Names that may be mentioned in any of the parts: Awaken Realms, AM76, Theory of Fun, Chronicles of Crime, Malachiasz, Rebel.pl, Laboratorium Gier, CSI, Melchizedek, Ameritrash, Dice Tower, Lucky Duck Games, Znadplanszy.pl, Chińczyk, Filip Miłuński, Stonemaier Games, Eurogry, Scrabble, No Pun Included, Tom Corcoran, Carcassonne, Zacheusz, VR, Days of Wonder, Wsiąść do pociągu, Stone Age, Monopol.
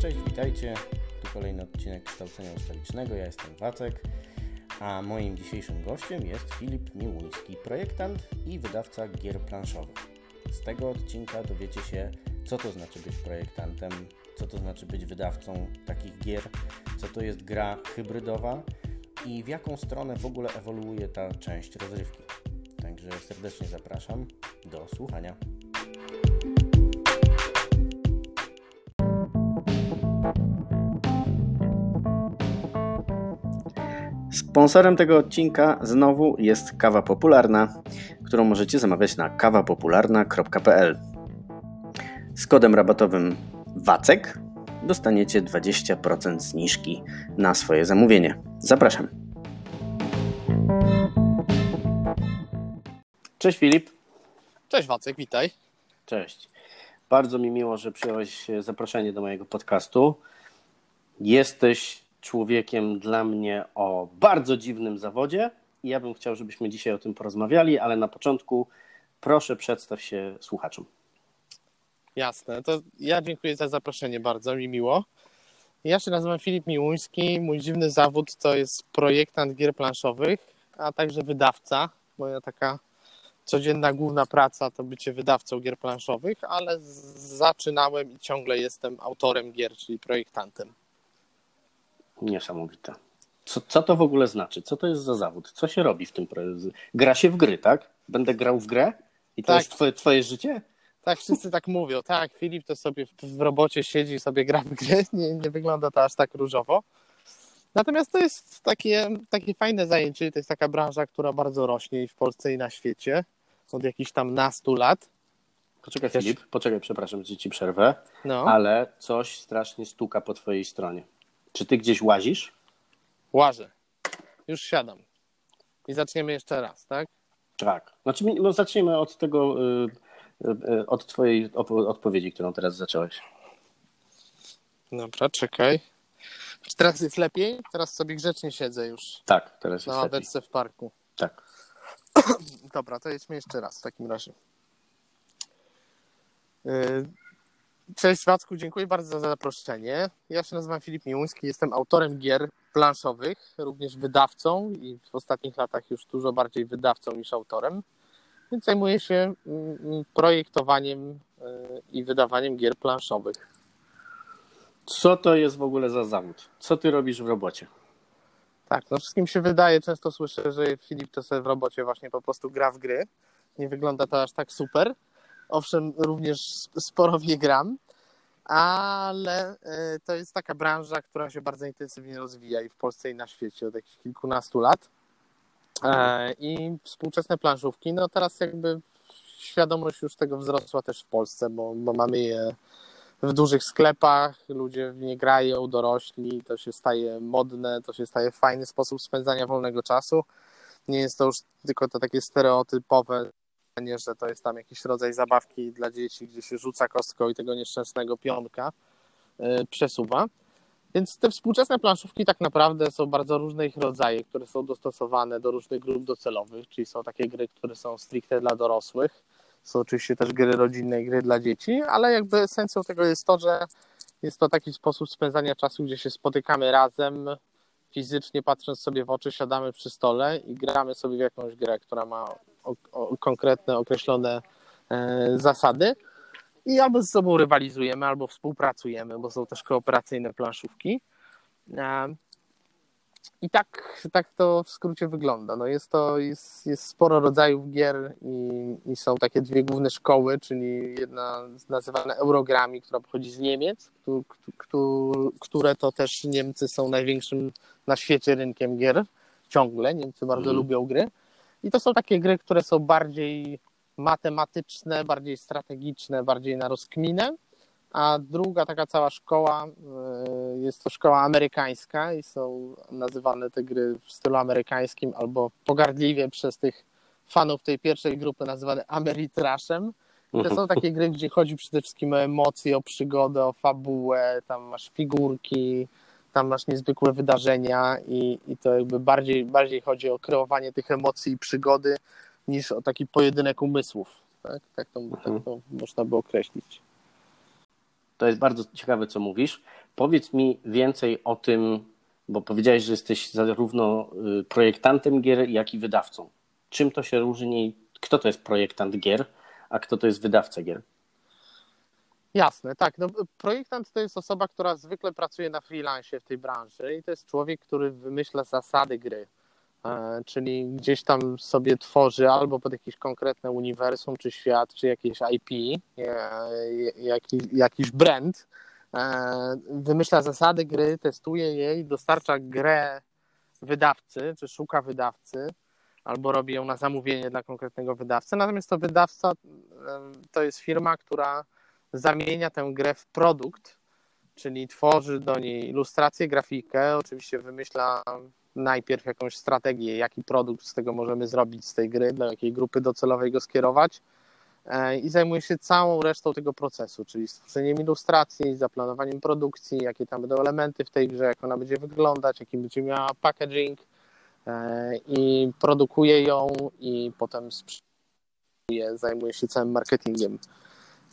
Cześć, witajcie. Tu kolejny odcinek Kształcenia Ustawicznego. Ja jestem Wacek, a moim dzisiejszym gościem jest Filip Miłuński, projektant i wydawca gier planszowych. Z tego odcinka dowiecie się, co to znaczy być projektantem, co to znaczy być wydawcą takich gier, co to jest gra hybrydowa i w jaką stronę w ogóle ewoluuje ta część rozrywki. Także serdecznie zapraszam do słuchania. Sponsorem tego odcinka znowu jest Kawa Popularna, którą możecie zamawiać na kawapopularna.pl. Z kodem rabatowym WACEK dostaniecie 20% zniżki na swoje zamówienie. Zapraszam. Cześć Filip. Cześć Wacek, witaj. Cześć. Bardzo mi miło, że przyjąłeś zaproszenie do mojego podcastu. Jesteś człowiekiem dla mnie o bardzo dziwnym zawodzie i ja bym chciał, żebyśmy dzisiaj o tym porozmawiali, ale na początku proszę przedstaw się słuchaczom. Jasne, to ja dziękuję za zaproszenie, bardzo mi miło. Ja się nazywam Filip Miłuński, mój dziwny zawód to jest projektant gier planszowych, a także wydawca. Moja taka codzienna główna praca to bycie wydawcą gier planszowych, ale zaczynałem i ciągle jestem autorem gier, czyli projektantem. Niesamowite. Co to w ogóle znaczy? Co to jest za zawód? Co się robi w tym? Gra się w gry, tak? Będę grał w grę? I to tak. Jest twoje życie? Tak, wszyscy tak mówią. Tak, Filip to sobie w robocie siedzi i sobie gra w gry. Nie wygląda to aż tak różowo. Natomiast to jest takie fajne zajęcie. To jest taka branża, która bardzo rośnie i w Polsce i na świecie. Od jakichś tam nastu lat. Poczekaj Filip, przepraszam, że ci przerwę. No. Ale coś strasznie stuka po twojej stronie. Czy ty gdzieś łazisz? Łazę. Już siadam. I zaczniemy jeszcze raz, tak? Tak. Znaczy, no zaczniemy od tego, od twojej odpowiedzi, którą teraz zacząłeś. Dobra, czekaj. Czy teraz jest lepiej? Teraz sobie grzecznie siedzę już. Tak, teraz jest lepiej. Na ławeczce w parku. Tak. Dobra, to jedźmy jeszcze raz w takim razie. Cześć Wacku, dziękuję bardzo za zaproszenie. Ja się nazywam Filip Miłuński, jestem autorem gier planszowych, również wydawcą i w ostatnich latach już dużo bardziej wydawcą niż autorem. Więc zajmuję się projektowaniem i wydawaniem gier planszowych. Co to jest w ogóle za zawód? Co ty robisz w robocie? Tak, no wszystkim się wydaje, często słyszę, że Filip to sobie w robocie właśnie po prostu gra w gry. Nie wygląda to aż tak super. Owszem, również sporo w nie gram, ale to jest taka branża, która się bardzo intensywnie rozwija i w Polsce i na świecie od jakichś kilkunastu lat. I współczesne planszówki, no teraz jakby świadomość już tego wzrosła też w Polsce, bo mamy je w dużych sklepach, ludzie w nie grają, dorośli, to się staje modne, to się staje fajny sposób spędzania wolnego czasu. Nie jest to już tylko to takie stereotypowe, że to jest tam jakiś rodzaj zabawki dla dzieci, gdzie się rzuca kostką i tego nieszczęsnego pionka przesuwa. Więc te współczesne planszówki tak naprawdę są bardzo różne ich rodzaje, które są dostosowane do różnych grup docelowych, czyli są takie gry, które są stricte dla dorosłych. Są oczywiście też gry rodzinne i gry dla dzieci, ale jakby esencją tego jest to, że jest to taki sposób spędzania czasu, gdzie się spotykamy razem, fizycznie patrząc sobie w oczy, siadamy przy stole i gramy sobie w jakąś grę, która ma konkretne, określone zasady i albo ze sobą rywalizujemy, albo współpracujemy, bo są też kooperacyjne planszówki. I tak to w skrócie wygląda. No jest sporo rodzajów gier i są takie dwie główne szkoły, czyli jedna nazywana Eurogrami, która pochodzi z Niemiec, które to też Niemcy są największym na świecie rynkiem gier ciągle. Niemcy bardzo lubią gry. I to są takie gry, które są bardziej matematyczne, bardziej strategiczne, bardziej na rozkminę. A druga taka cała szkoła jest to szkoła amerykańska i są nazywane te gry w stylu amerykańskim albo pogardliwie przez tych fanów tej pierwszej grupy nazywane Ameritrashem. I to są takie gry, gdzie chodzi przede wszystkim o emocje, o przygodę, o fabułę, tam masz figurki, tam masz niezwykłe wydarzenia i to jakby bardziej chodzi o kreowanie tych emocji i przygody niż o taki pojedynek umysłów. Tak to można by określić. To jest bardzo ciekawe, co mówisz. Powiedz mi więcej o tym, bo powiedziałeś, że jesteś zarówno projektantem gier, jak i wydawcą. Czym to się różni? Kto to jest projektant gier, a kto to jest wydawca gier? Jasne, tak. No, projektant to jest osoba, która zwykle pracuje na freelancie w tej branży i to jest człowiek, który wymyśla zasady gry, czyli gdzieś tam sobie tworzy albo pod jakieś konkretne uniwersum, czy świat, czy jakieś IP, jakiś brand, wymyśla zasady gry, testuje je i dostarcza grę wydawcy, czy szuka wydawcy, albo robi ją na zamówienie dla konkretnego wydawcy. Natomiast to wydawca to jest firma, która zamienia tę grę w produkt, czyli tworzy do niej ilustrację, grafikę, oczywiście wymyśla najpierw jakąś strategię, jaki produkt z tego możemy zrobić, z tej gry, do jakiej grupy docelowej go skierować i zajmuje się całą resztą tego procesu, czyli stworzeniem ilustracji, zaplanowaniem produkcji, jakie tam będą elementy w tej grze, jak ona będzie wyglądać, jaki będzie miała packaging i produkuje ją i potem sprzedaje, zajmuje się całym marketingiem.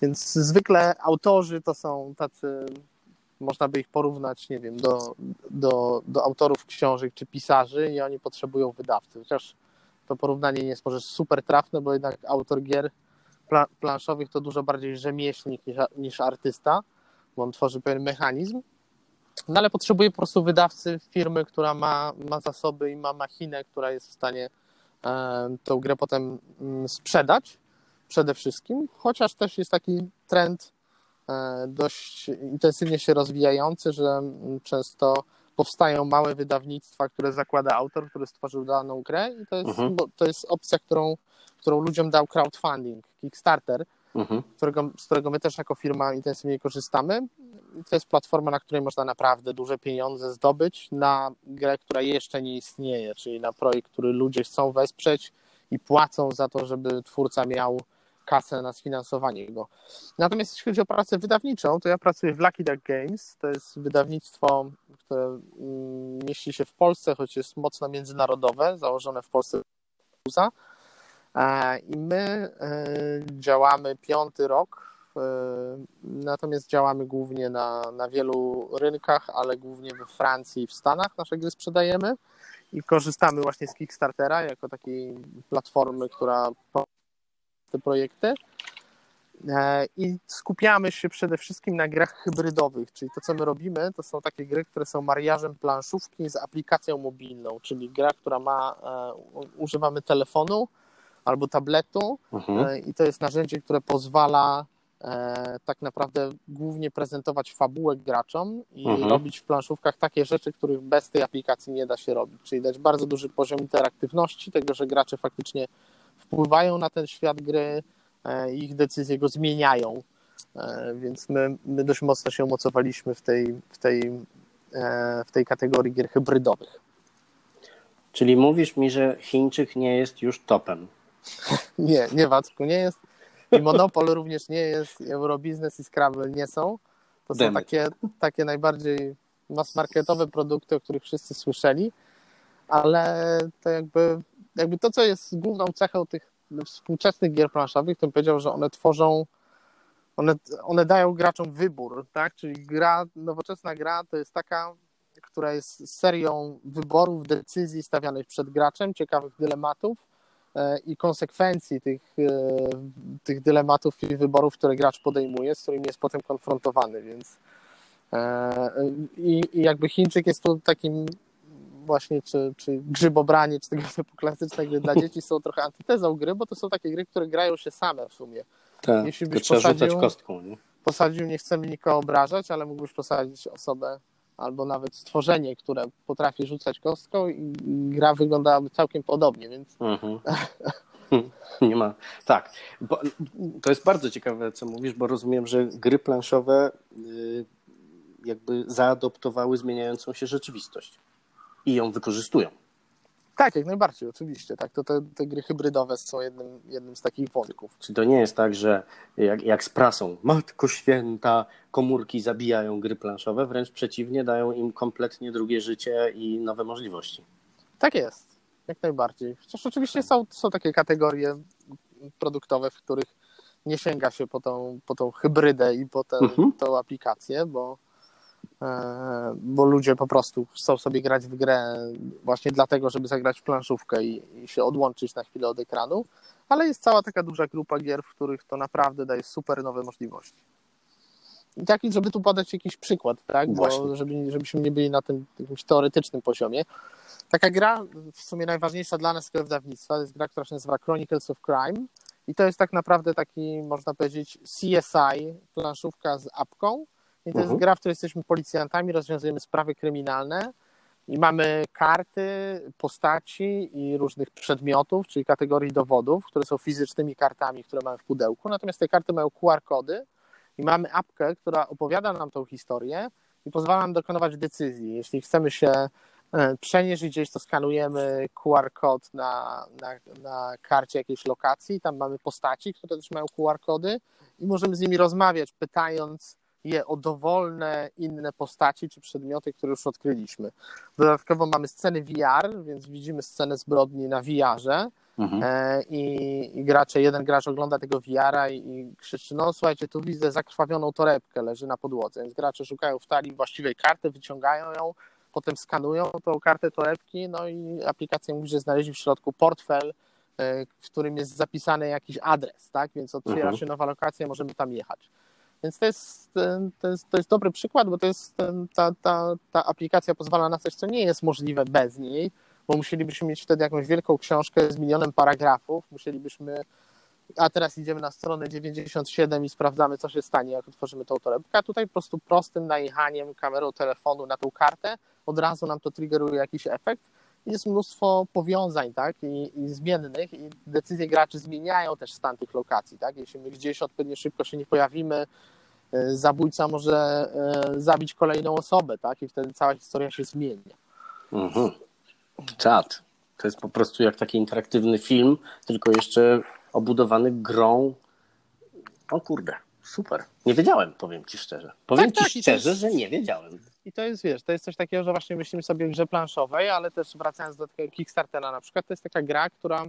Więc zwykle autorzy to są tacy, można by ich porównać, nie wiem, do autorów książek czy pisarzy i oni potrzebują wydawcy. Chociaż to porównanie nie jest może super trafne, bo jednak autor gier planszowych to dużo bardziej rzemieślnik niż artysta, bo on tworzy pewien mechanizm. No ale potrzebuje po prostu wydawcy, firmy, która ma zasoby i ma machinę, która jest w stanie tą grę potem sprzedać. Przede wszystkim, chociaż też jest taki trend dość intensywnie się rozwijający, że często powstają małe wydawnictwa, które zakłada autor, który stworzył daną grę i to jest, to jest opcja, którą ludziom dał crowdfunding, Kickstarter, z którego my też jako firma intensywnie korzystamy. I to jest platforma, na której można naprawdę duże pieniądze zdobyć na grę, która jeszcze nie istnieje, czyli na projekt, który ludzie chcą wesprzeć i płacą za to, żeby twórca miał kasę na sfinansowanie go. Natomiast jeśli chodzi o pracę wydawniczą, to ja pracuję w Lucky Duck Games. To jest wydawnictwo, które mieści się w Polsce, choć jest mocno międzynarodowe, założone w Polsce. I my działamy 5. rok, natomiast działamy głównie na wielu rynkach, ale głównie we Francji i w Stanach nasze gry sprzedajemy i korzystamy właśnie z Kickstartera jako takiej platformy, która te projekty i skupiamy się przede wszystkim na grach hybrydowych, czyli to, co my robimy, to są takie gry, które są mariażem planszówki z aplikacją mobilną, czyli gra, która używamy telefonu albo tabletu i to jest narzędzie, które pozwala tak naprawdę głównie prezentować fabułę graczom i robić w planszówkach takie rzeczy, których bez tej aplikacji nie da się robić, czyli dać bardzo duży poziom interaktywności, tego, że gracze faktycznie wpływają na ten świat gry, ich decyzje go zmieniają, więc my dość mocno się umocowaliśmy w tej kategorii gier hybrydowych. Czyli mówisz mi, że Chińczyk nie jest już topem? Nie, Wacku, nie jest. I Monopol również nie jest, Eurobiznes i Scrabble nie są. To są takie najbardziej mass-marketowe produkty, o których wszyscy słyszeli, ale to jakby to, co jest główną cechą tych współczesnych gier planszowych, to bym powiedział, że one tworzą, one dają graczom wybór, tak? Czyli nowoczesna gra to jest taka, która jest serią wyborów, decyzji stawianych przed graczem, ciekawych dylematów i konsekwencji tych dylematów i wyborów, które gracz podejmuje, z którymi jest potem konfrontowany, więc i jakby Chińczyk jest tu takim właśnie, czy grzybobranie, czy tego typu klasyczne gry dla dzieci są trochę antytezą gry, bo to są takie gry, które grają się same w sumie. Tak, jeśli byś posadził, nie chcemy nikogo obrażać, ale mógłbyś posadzić osobę albo nawet stworzenie, które potrafi rzucać kostką i gra wyglądałaby całkiem podobnie, więc... Nie ma. Tak, bo to jest bardzo ciekawe, co mówisz, bo rozumiem, że gry planszowe jakby zaadoptowały zmieniającą się rzeczywistość i ją wykorzystują. Tak, jak najbardziej, oczywiście. Tak, to te gry hybrydowe są jednym z takich wątków. Czy to nie jest tak, że jak z prasą, Matko Święta, komórki zabijają gry planszowe, wręcz przeciwnie, dają im kompletnie drugie życie i nowe możliwości? Tak jest, jak najbardziej. Chociaż oczywiście są takie kategorie produktowe, w których nie sięga się po tą hybrydę i po tą aplikację, bo ludzie po prostu chcą sobie grać w grę właśnie dlatego, żeby zagrać w planszówkę i się odłączyć na chwilę od ekranu, ale jest cała taka duża grupa gier, w których to naprawdę daje super nowe możliwości. I taki, żeby tu podać jakiś przykład, tak? Bo żebyśmy nie byli na tym jakimś teoretycznym poziomie. Taka gra, w sumie najważniejsza dla nas jako wydawnictwa, to jest gra, która się nazywa Chronicles of Crime i to jest tak naprawdę taki, można powiedzieć, CSI, planszówka z apką. I to jest gra, w której jesteśmy policjantami, rozwiązujemy sprawy kryminalne i mamy karty, postaci i różnych przedmiotów, czyli kategorii dowodów, które są fizycznymi kartami, które mamy w pudełku. Natomiast te karty mają QR-kody i mamy apkę, która opowiada nam tą historię i pozwala nam dokonywać decyzji. Jeśli chcemy się przenieść gdzieś, to skanujemy QR-kod na karcie jakiejś lokacji. Tam mamy postaci, które też mają QR-kody i możemy z nimi rozmawiać, pytając je o dowolne inne postaci czy przedmioty, które już odkryliśmy. Dodatkowo mamy sceny VR, więc widzimy scenę zbrodni na VR-ze i jeden gracz ogląda tego VR-a i krzyczy: no słuchajcie, tu widzę zakrwawioną torebkę, leży na podłodze. Więc gracze szukają w talii właściwej karty, wyciągają ją, potem skanują tą kartę torebki, no i aplikacja mówi, że znaleźli w środku portfel, w którym jest zapisany jakiś adres, tak? Więc otwiera się nowa lokacja, możemy tam jechać. Więc to jest dobry przykład, bo to jest ta aplikacja pozwala na coś, co nie jest możliwe bez niej, bo musielibyśmy mieć wtedy jakąś wielką książkę z milionem paragrafów, a teraz idziemy na stronę 97 i sprawdzamy, co się stanie, jak otworzymy tą torebkę. Tutaj po prostu prostym najechaniem kamerą telefonu na tą kartę od razu nam to triggeruje jakiś efekt. Jest mnóstwo powiązań, tak, i zmiennych, i decyzje graczy zmieniają też stan tych lokacji, tak. Jeśli my gdzieś odpowiednio szybko się nie pojawimy, zabójca może zabić kolejną osobę, tak, i wtedy cała historia się zmienia. Czad. To jest po prostu jak taki interaktywny film, tylko jeszcze obudowany grą. O kurde, super. Nie wiedziałem, powiem ci szczerze. Że nie wiedziałem. I to jest, wiesz, to jest coś takiego, że właśnie myślimy sobie o grze planszowej, ale też wracając do takiego Kickstartera na przykład, to jest taka gra, która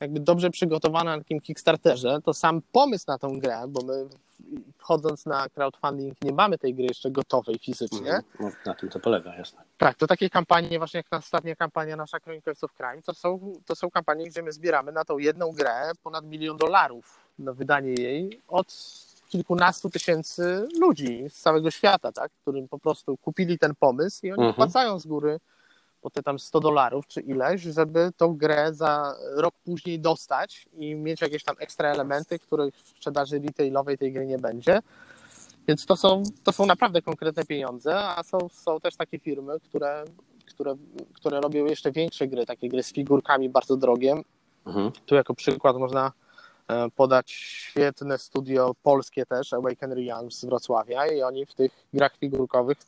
jakby dobrze przygotowana na takim Kickstarterze, to sam pomysł na tą grę, bo my wchodząc na crowdfunding nie mamy tej gry jeszcze gotowej fizycznie. No, na tym to polega, jasne. Tak, to takie kampanie właśnie jak ostatnia kampania nasza Chronicles of Crime, to są kampanie, gdzie my zbieramy na tą jedną grę ponad $1 milion na wydanie jej od kilkunastu tysięcy ludzi z całego świata, tak, którym po prostu kupili ten pomysł i oni wpłacają z góry po te tam $100 czy ileś, żeby tą grę za rok później dostać i mieć jakieś tam ekstra elementy, których w sprzedaży retailowej tej gry nie będzie. Więc to są naprawdę konkretne pieniądze, a są też takie firmy, które robią jeszcze większe gry, takie gry z figurkami bardzo drogie. Tu jako przykład można podać świetne studio polskie też, Awaken Realms z Wrocławia, i oni w tych grach figurkowych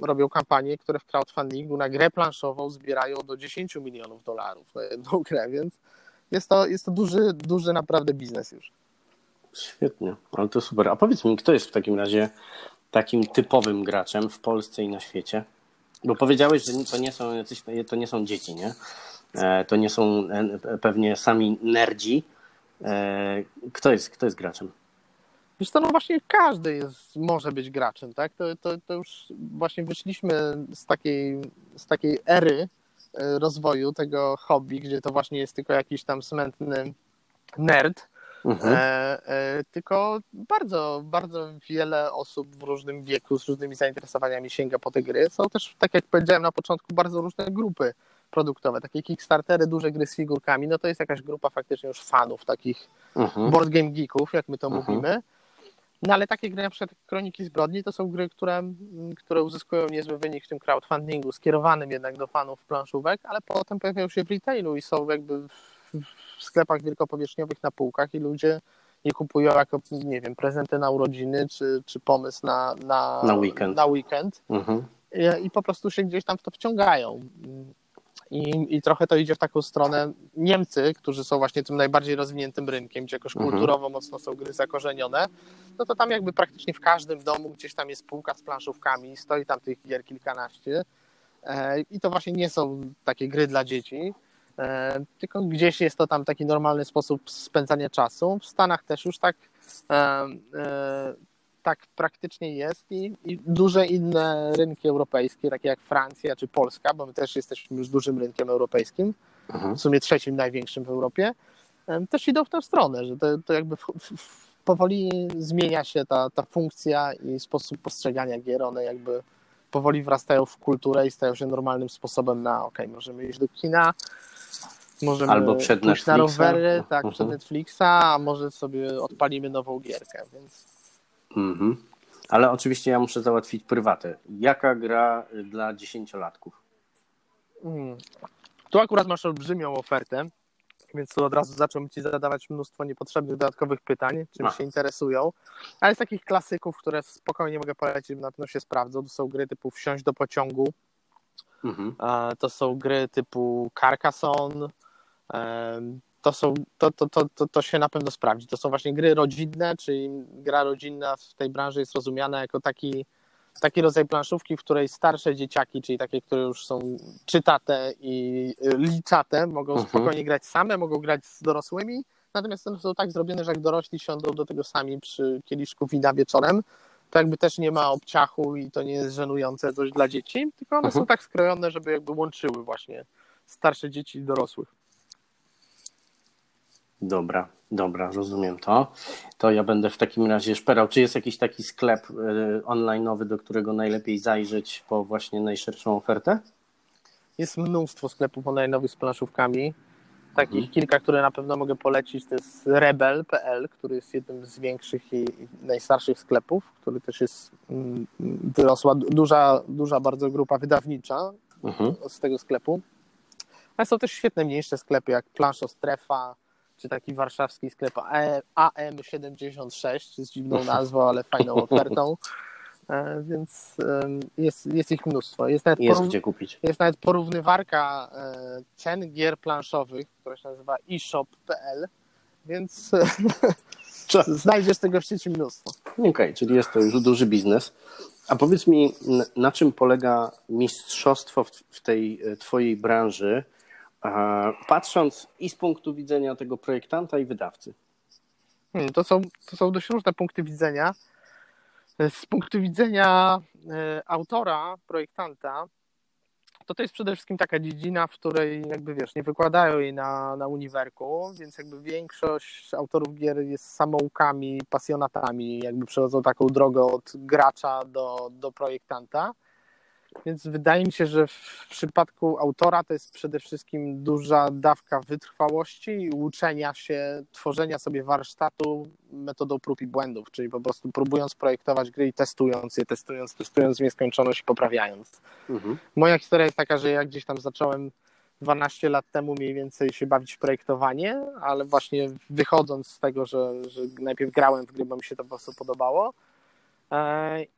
robią kampanie, które w crowdfundingu na grę planszową zbierają do $10 milionów na jedną grę, więc jest to duży naprawdę biznes już. Świetnie, ale to super. A powiedz mi, kto jest w takim razie takim typowym graczem w Polsce i na świecie? Bo powiedziałeś, że to nie są dzieci, nie? To nie są pewnie sami nerdzi. Kto jest graczem? Wiesz co, no właśnie każdy może być graczem, tak? To już właśnie wyszliśmy z takiej ery rozwoju tego hobby, gdzie to właśnie jest tylko jakiś tam smętny nerd. Tylko bardzo, bardzo wiele osób w różnym wieku z różnymi zainteresowaniami sięga po te gry. Są też, tak jak powiedziałem na początku, bardzo różne grupy produktowe, takie Kickstartery, duże gry z figurkami, no to jest jakaś grupa faktycznie już fanów, takich board game geeków, jak my to mówimy. No ale takie gry, na przykład Kroniki Zbrodni, to są gry, które uzyskują niezły wynik w tym crowdfundingu, skierowanym jednak do fanów planszówek, ale potem pojawiają się w retailu i są jakby w sklepach wielkopowierzchniowych na półkach i ludzie je kupują jako, nie wiem, prezenty na urodziny, czy pomysł na weekend. I po prostu się gdzieś tam w to wciągają. I trochę to idzie w taką stronę. Niemcy, którzy są właśnie tym najbardziej rozwiniętym rynkiem, gdzie jakoś kulturowo mocno są gry zakorzenione, no to tam jakby praktycznie w każdym domu gdzieś tam jest półka z planszówkami, stoi tam tych gier kilkanaście i to właśnie nie są takie gry dla dzieci, tylko gdzieś jest to tam taki normalny sposób spędzania czasu. W Stanach też już tak praktycznie jest i duże inne rynki europejskie, takie jak Francja czy Polska, bo my też jesteśmy już dużym rynkiem europejskim, w sumie trzecim największym w Europie, też idą w tę stronę, że to jakby powoli zmienia się ta funkcja i sposób postrzegania gier, one jakby powoli wrastają w kulturę i stają się normalnym sposobem na możemy iść do kina, możemy albo przed pójść na rowery, tak, przed Netflixa, a może sobie odpalimy nową gierkę, więc... Ale oczywiście ja muszę załatwić prywatę. Jaka gra dla 10-latków? Tu akurat masz olbrzymią ofertę, więc tu od razu zacząłem ci zadawać mnóstwo niepotrzebnych dodatkowych pytań, czym się interesują. Ale z takich klasyków, które spokojnie mogę polecić, na pewno się sprawdzą, to są gry typu Wsiąść do pociągu, to są gry typu Carcassonne, to się na pewno sprawdzi. To są właśnie gry rodzinne, czyli gra rodzinna w tej branży jest rozumiana jako taki rodzaj planszówki, w której starsze dzieciaki, czyli takie, które już są czytate i liczate, mogą spokojnie grać same, mogą grać z dorosłymi, natomiast one są tak zrobione, że jak dorośli siądą do tego sami przy kieliszku wina wieczorem, to jakby też nie ma obciachu i to nie jest żenujące coś dla dzieci, tylko one są tak skrojone, żeby jakby łączyły właśnie starsze dzieci i dorosłych. Dobra, rozumiem to. To ja będę w takim razie szperał. Czy jest jakiś taki sklep online'owy, do którego najlepiej zajrzeć po właśnie najszerszą ofertę? Jest mnóstwo sklepów online'owych z planszówkami. Takich kilka, które na pewno mogę polecić. To jest Rebel.pl, który jest jednym z większych i najstarszych sklepów, który też jest wyrosła duża bardzo grupa wydawnicza z tego sklepu. Ale są też świetne mniejsze sklepy jak Planszostrefa, czy taki warszawski sklep AM76 z dziwną nazwą, ale fajną ofertą, więc jest ich mnóstwo. Jest gdzie kupić. Jest nawet porównywarka cen gier planszowych, która się nazywa e-shop.pl, więc znajdziesz tego w sieci mnóstwo. Okej, czyli jest to już duży biznes. A powiedz mi, na czym polega mistrzostwo w tej twojej branży, patrząc i z punktu widzenia tego projektanta i wydawcy? To są dość różne punkty widzenia. Z punktu widzenia autora, projektanta, to jest przede wszystkim taka dziedzina, w której nie wykładają jej na uniwerku, więc jakby większość autorów gier jest samoukami, pasjonatami, przechodzą taką drogę od gracza do projektanta. Więc wydaje mi się, że w przypadku autora to jest przede wszystkim duża dawka wytrwałości, uczenia się, tworzenia sobie warsztatu metodą prób i błędów, czyli po prostu próbując projektować gry i testując je w nieskończoność i poprawiając. Moja historia jest taka, że ja gdzieś tam zacząłem 12 lat temu mniej więcej się bawić w projektowanie, ale właśnie wychodząc z tego, że najpierw grałem w gry, bo mi się to po prostu podobało.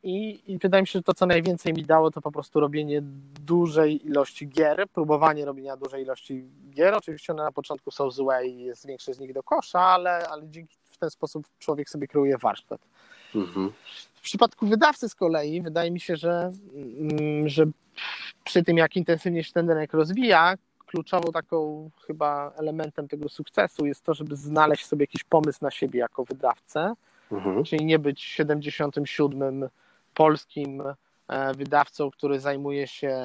I wydaje mi się, że to, co najwięcej mi dało, to po prostu robienie dużej ilości gier, próbowanie robienia dużej ilości gier. Oczywiście one na początku są złe i jest większość z nich do kosza, ale dzięki w ten sposób człowiek sobie kreuje warsztat. W przypadku wydawcy z kolei wydaje mi się, że przy tym, jak intensywnie się ten rynek rozwija, kluczową taką chyba elementem tego sukcesu jest to, żeby znaleźć sobie jakiś pomysł na siebie jako wydawcę. Czyli nie być 77. polskim wydawcą, który zajmuje się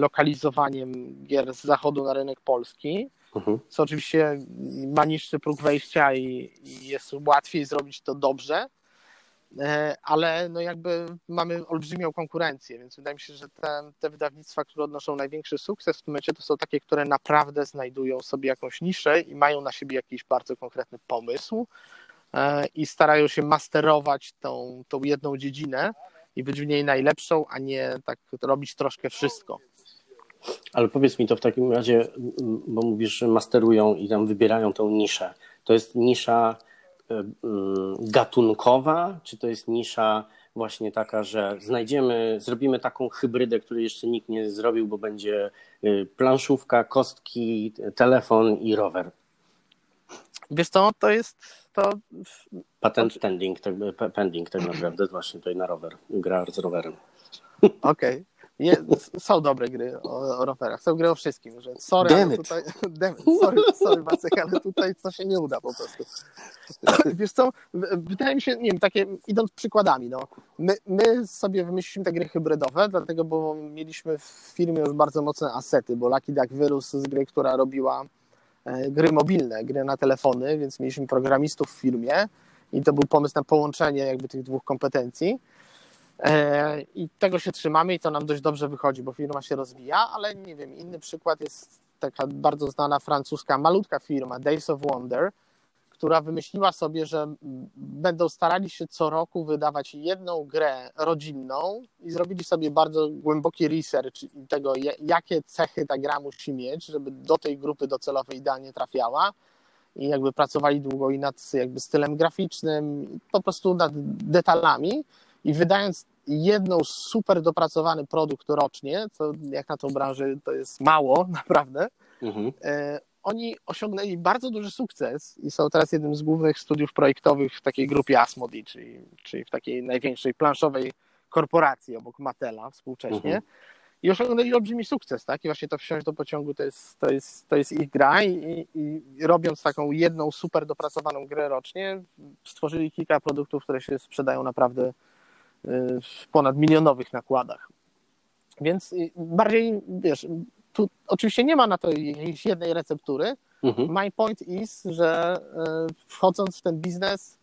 lokalizowaniem gier z zachodu na rynek polski, co oczywiście ma niższy próg wejścia i jest łatwiej zrobić to dobrze, ale mamy olbrzymią konkurencję, więc wydaje mi się, że te wydawnictwa, które odnoszą największy sukces w tym momencie, to są takie, które naprawdę znajdują sobie jakąś niszę i mają na siebie jakiś bardzo konkretny pomysł i starają się masterować tą jedną dziedzinę i być w niej najlepszą, a nie tak robić troszkę wszystko. Ale powiedz mi to w takim razie, bo mówisz, że masterują i tam wybierają tą niszę. To jest nisza gatunkowa, czy to jest nisza właśnie taka, że zrobimy taką hybrydę, której jeszcze nikt nie zrobił, bo będzie planszówka, kostki, telefon i rower? Wiesz co, to jest to... Patent pending tak naprawdę, właśnie tutaj na rower, gra z rowerem. Okej, Są dobre gry o rowerach, są gry o wszystkim, że sorry, ale tutaj, sorry Wacek, ale tutaj coś się nie uda po prostu. Wiesz co, wydaje mi się, nie wiem, takie, idąc przykładami, no, my sobie wymyśliliśmy te gry hybrydowe, dlatego, bo mieliśmy w firmie już bardzo mocne asety, bo Lucky Duck wyrósł z gry, która robiła gry mobilne, gry na telefony, więc mieliśmy programistów w firmie i to był pomysł na połączenie jakby tych dwóch kompetencji. I tego się trzymamy i to nam dość dobrze wychodzi, bo firma się rozwija, ale nie wiem, inny przykład jest taka bardzo znana francuska, malutka firma Days of Wonder, która wymyśliła sobie, że będą starali się co roku wydawać jedną grę rodzinną i zrobili sobie bardzo głęboki research tego, jakie cechy ta gra musi mieć, żeby do tej grupy docelowej idealnie trafiała. I jakby pracowali długo i nad jakby stylem graficznym, po prostu nad detalami. I wydając jedną super dopracowany produkt rocznie, co jak na tą branżę to jest mało, naprawdę, oni osiągnęli bardzo duży sukces i są teraz jednym z głównych studiów projektowych w takiej grupie Asmodee, czyli w takiej największej planszowej korporacji obok Mattela współcześnie. I osiągnęli olbrzymi sukces, tak? I właśnie to Wsiąść do pociągu to jest ich gra i robiąc taką jedną super dopracowaną grę rocznie, stworzyli kilka produktów, które się sprzedają naprawdę w ponad milionowych nakładach. Więc bardziej, wiesz, tu oczywiście nie ma na to jakiejś jednej receptury. My point is, że wchodząc w ten biznes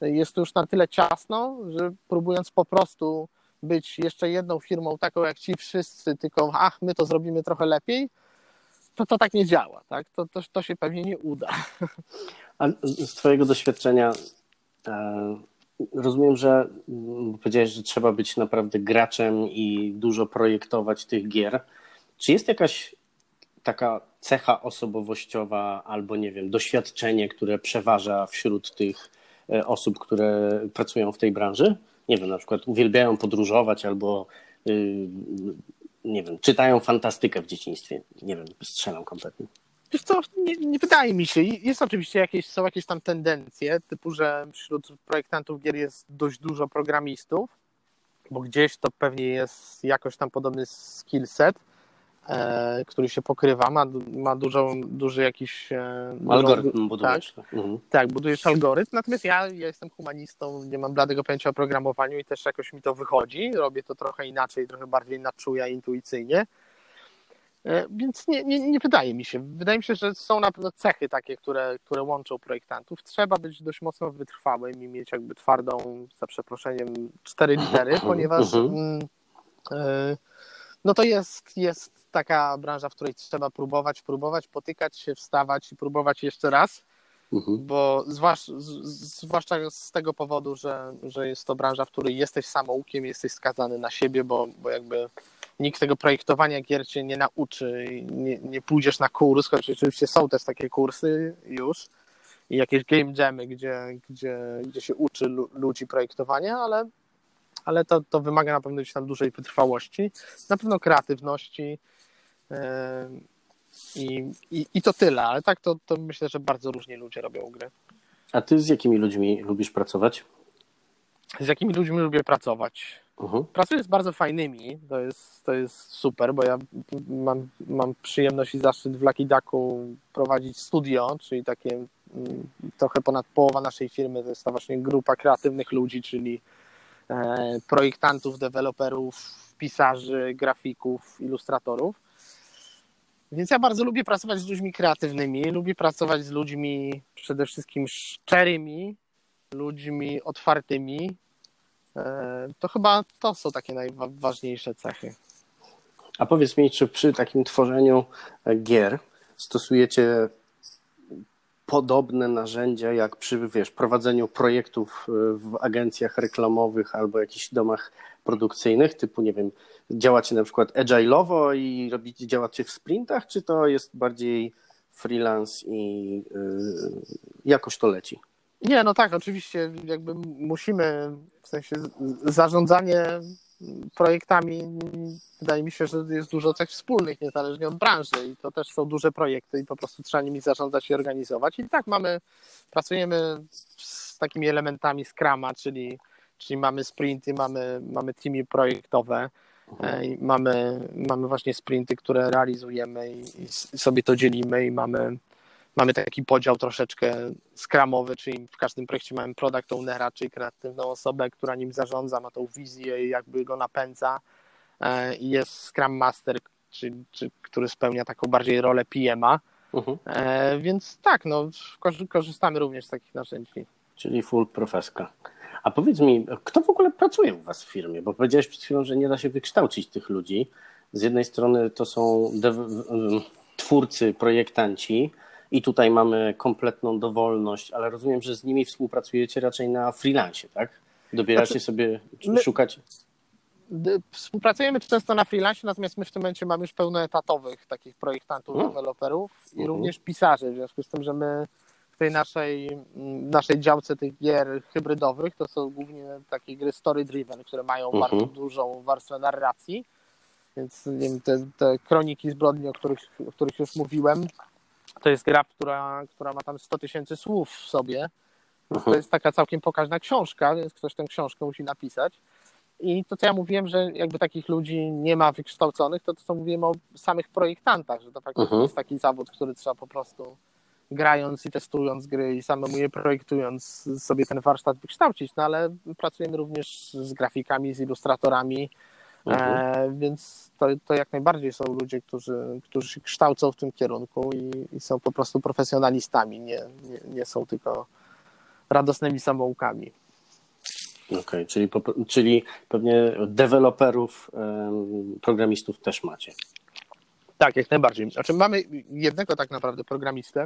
jest to już na tyle ciasno, że próbując po prostu być jeszcze jedną firmą taką jak ci wszyscy, tylko my to zrobimy trochę lepiej, to tak nie działa, tak? To się pewnie nie uda. A z twojego doświadczenia rozumiem, że powiedziałeś, że trzeba być naprawdę graczem i dużo projektować tych gier. Czy jest jakaś taka cecha osobowościowa albo, nie wiem, doświadczenie, które przeważa wśród tych osób, które pracują w tej branży? Nie wiem, na przykład uwielbiają podróżować albo, nie wiem, czytają fantastykę w dzieciństwie. Nie wiem, strzelam kompletnie. Wiesz co, nie wydaje mi się. Jest oczywiście są jakieś tam tendencje, typu, że wśród projektantów gier jest dość dużo programistów, bo gdzieś to pewnie jest jakoś tam podobny skill set, który się pokrywa, ma duży jakiś... algorytm budujesz. Tak, budujesz algorytm, natomiast ja jestem humanistą, nie mam bladego pojęcia o programowaniu i też jakoś mi to wychodzi, robię to trochę inaczej, trochę bardziej na czuja, intuicyjnie. Więc nie wydaje mi się. Wydaje mi się, że są na pewno cechy takie, które łączą projektantów. Trzeba być dość mocno wytrwałym i mieć jakby twardą, za przeproszeniem, 4 litery, ponieważ no to jest taka branża, w której trzeba próbować, potykać się, wstawać i próbować jeszcze raz, bo zwłaszcza z tego powodu, że jest to branża, w której jesteś samoukiem, jesteś skazany na siebie, bo jakby nikt tego projektowania gier cię nie nauczy, nie pójdziesz na kurs, choć oczywiście są też takie kursy już i jakieś game jamy, gdzie się uczy ludzi projektowania, ale to wymaga na pewno gdzieś tam dużej wytrwałości, na pewno kreatywności i to tyle, ale tak to myślę, że bardzo różni ludzie robią gry. A ty z jakimi ludźmi lubisz pracować? Z jakimi ludźmi lubię pracować? Pracuję z bardzo fajnymi, to jest super, bo ja mam przyjemność i zaszczyt w Lucky Ducku prowadzić studio, czyli takie trochę ponad połowa naszej firmy to jest ta właśnie grupa kreatywnych ludzi, czyli projektantów, deweloperów, pisarzy, grafików, ilustratorów. Więc ja bardzo lubię pracować z ludźmi kreatywnymi, lubię pracować z ludźmi przede wszystkim szczerymi, ludźmi otwartymi. To chyba to są takie najważniejsze cechy. A powiedz mi, czy przy takim tworzeniu gier stosujecie podobne narzędzia jak przy prowadzeniu projektów w agencjach reklamowych albo jakichś domach produkcyjnych, typu, nie wiem, działacie na przykład agile'owo i działacie w sprintach, czy to jest bardziej freelance i jakoś to leci? Nie, no tak, oczywiście jakby musimy, w sensie zarządzanie projektami, wydaje mi się, że jest dużo cech wspólnych, niezależnie od branży i to też są duże projekty i po prostu trzeba nimi zarządzać i organizować i tak pracujemy z takimi elementami Scrama, czyli mamy sprinty, mamy teamy projektowe, Mamy właśnie sprinty, które realizujemy i sobie to dzielimy i mamy taki podział troszeczkę scrumowy, czyli w każdym projekcie mamy product ownera, czyli kreatywną osobę, która nim zarządza, ma tą wizję i jakby go napędza, i jest scrum master, który spełnia taką bardziej rolę PM-a, więc tak, korzystamy również z takich narzędzi. Czyli full profeska. A powiedz mi, kto w ogóle pracuje u was w firmie? Bo powiedziałeś przed chwilą, że nie da się wykształcić tych ludzi. Z jednej strony to są twórcy, projektanci i tutaj mamy kompletną dowolność, ale rozumiem, że z nimi współpracujecie raczej na freelancie, tak? Dobieracie sobie, szukacie... Współpracujemy często na freelancie, natomiast my w tym momencie mamy już pełnoetatowych takich projektantów, deweloperów i również pisarzy, w związku z tym, że my w tej naszej działce tych gier hybrydowych to są głównie takie gry story-driven, które mają bardzo dużą warstwę narracji, więc nie wiem, te kroniki zbrodni, o których już mówiłem, to jest gra, która ma tam 100 000 słów w sobie. To jest taka całkiem pokaźna książka, więc ktoś tę książkę musi napisać. I to, co ja mówiłem, że jakby takich ludzi nie ma wykształconych, to co mówiłem o samych projektantach, że to faktycznie jest taki zawód, który trzeba po prostu grając i testując gry i samemu je projektując sobie ten warsztat wykształcić, no ale pracujemy również z grafikami, z ilustratorami, więc to jak najbardziej są ludzie, którzy się kształcą w tym kierunku i są po prostu profesjonalistami, nie są tylko radosnymi samoukami. Okej, czyli pewnie deweloperów, programistów też macie. Tak, jak najbardziej. Znaczy, mamy jednego tak naprawdę programistę,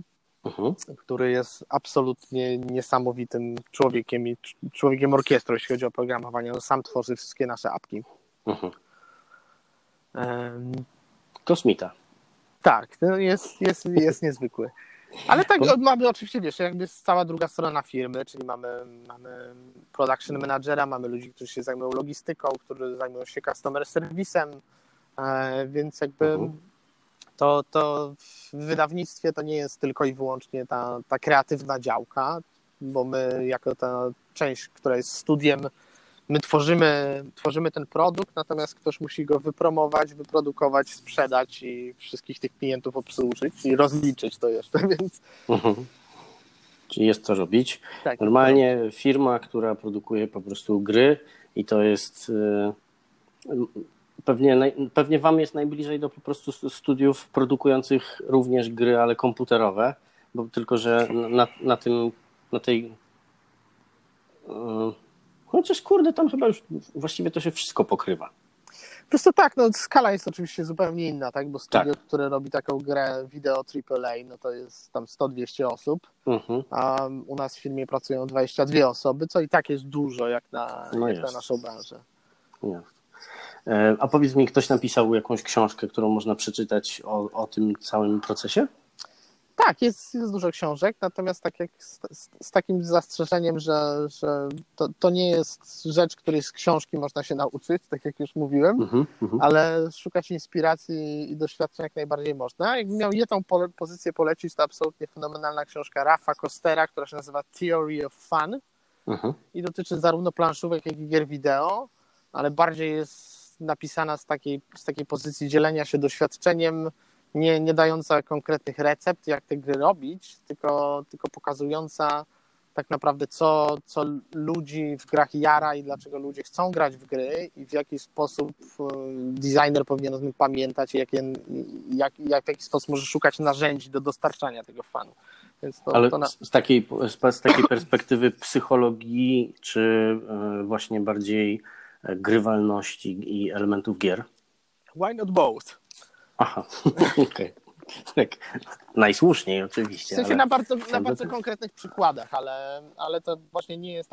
który jest absolutnie niesamowitym człowiekiem i człowiekiem orkiestry, jeśli chodzi o programowanie. On sam tworzy wszystkie nasze apki. Kosmita. Tak, no jest niezwykły. Ale tak, mamy oczywiście, wiesz, jakby jest cała druga strona firmy, czyli mamy production managera, mamy ludzi, którzy się zajmują logistyką, którzy zajmują się customer serwisem, więc jakby to w wydawnictwie to nie jest tylko i wyłącznie ta kreatywna działka, bo my jako ta część, która jest studiem, my tworzymy ten produkt, natomiast ktoś musi go wypromować, wyprodukować, sprzedać i wszystkich tych klientów obsłużyć i rozliczyć to jeszcze, więc... Czyli jest co robić. Tak, normalnie to... firma, która produkuje po prostu gry i to jest... Pewnie wam jest najbliżej do po prostu studiów produkujących również gry, ale komputerowe, bo tylko, że na tej... Chociaż kurde, tam chyba już właściwie to się wszystko pokrywa. Po prostu tak, skala jest oczywiście zupełnie inna, tak? Bo studio, które robi taką grę wideo AAA, to jest tam 100-200 osób, a u nas w firmie pracują 22 osoby, co i tak jest dużo jak na naszą branżę. Jest. A powiedz mi, ktoś napisał jakąś książkę, którą można przeczytać o tym całym procesie? Tak, jest dużo książek, natomiast tak jak z takim zastrzeżeniem, że to nie jest rzecz, której z książki można się nauczyć, tak jak już mówiłem, ale szukać inspiracji i doświadczeń jak najbardziej można. Jakbym miał jedną pozycję polecić, to absolutnie fenomenalna książka Rafa Kostera, która się nazywa Theory of Fun i dotyczy zarówno planszówek, jak i gier wideo, ale bardziej jest napisana z takiej pozycji dzielenia się doświadczeniem, nie dająca konkretnych recept, jak te gry robić, tylko pokazująca tak naprawdę, co ludzi w grach jara i dlaczego ludzie chcą grać w gry i w jaki sposób designer powinien o tym pamiętać i w jaki sposób może szukać narzędzi do dostarczania tego fanu. Więc z takiej perspektywy psychologii, czy właśnie bardziej grywalności i elementów gier? Why not both? Aha, okej. Tak. Najsłuszniej oczywiście. W sensie ale... na bardzo konkretnych przykładach, ale to właśnie nie jest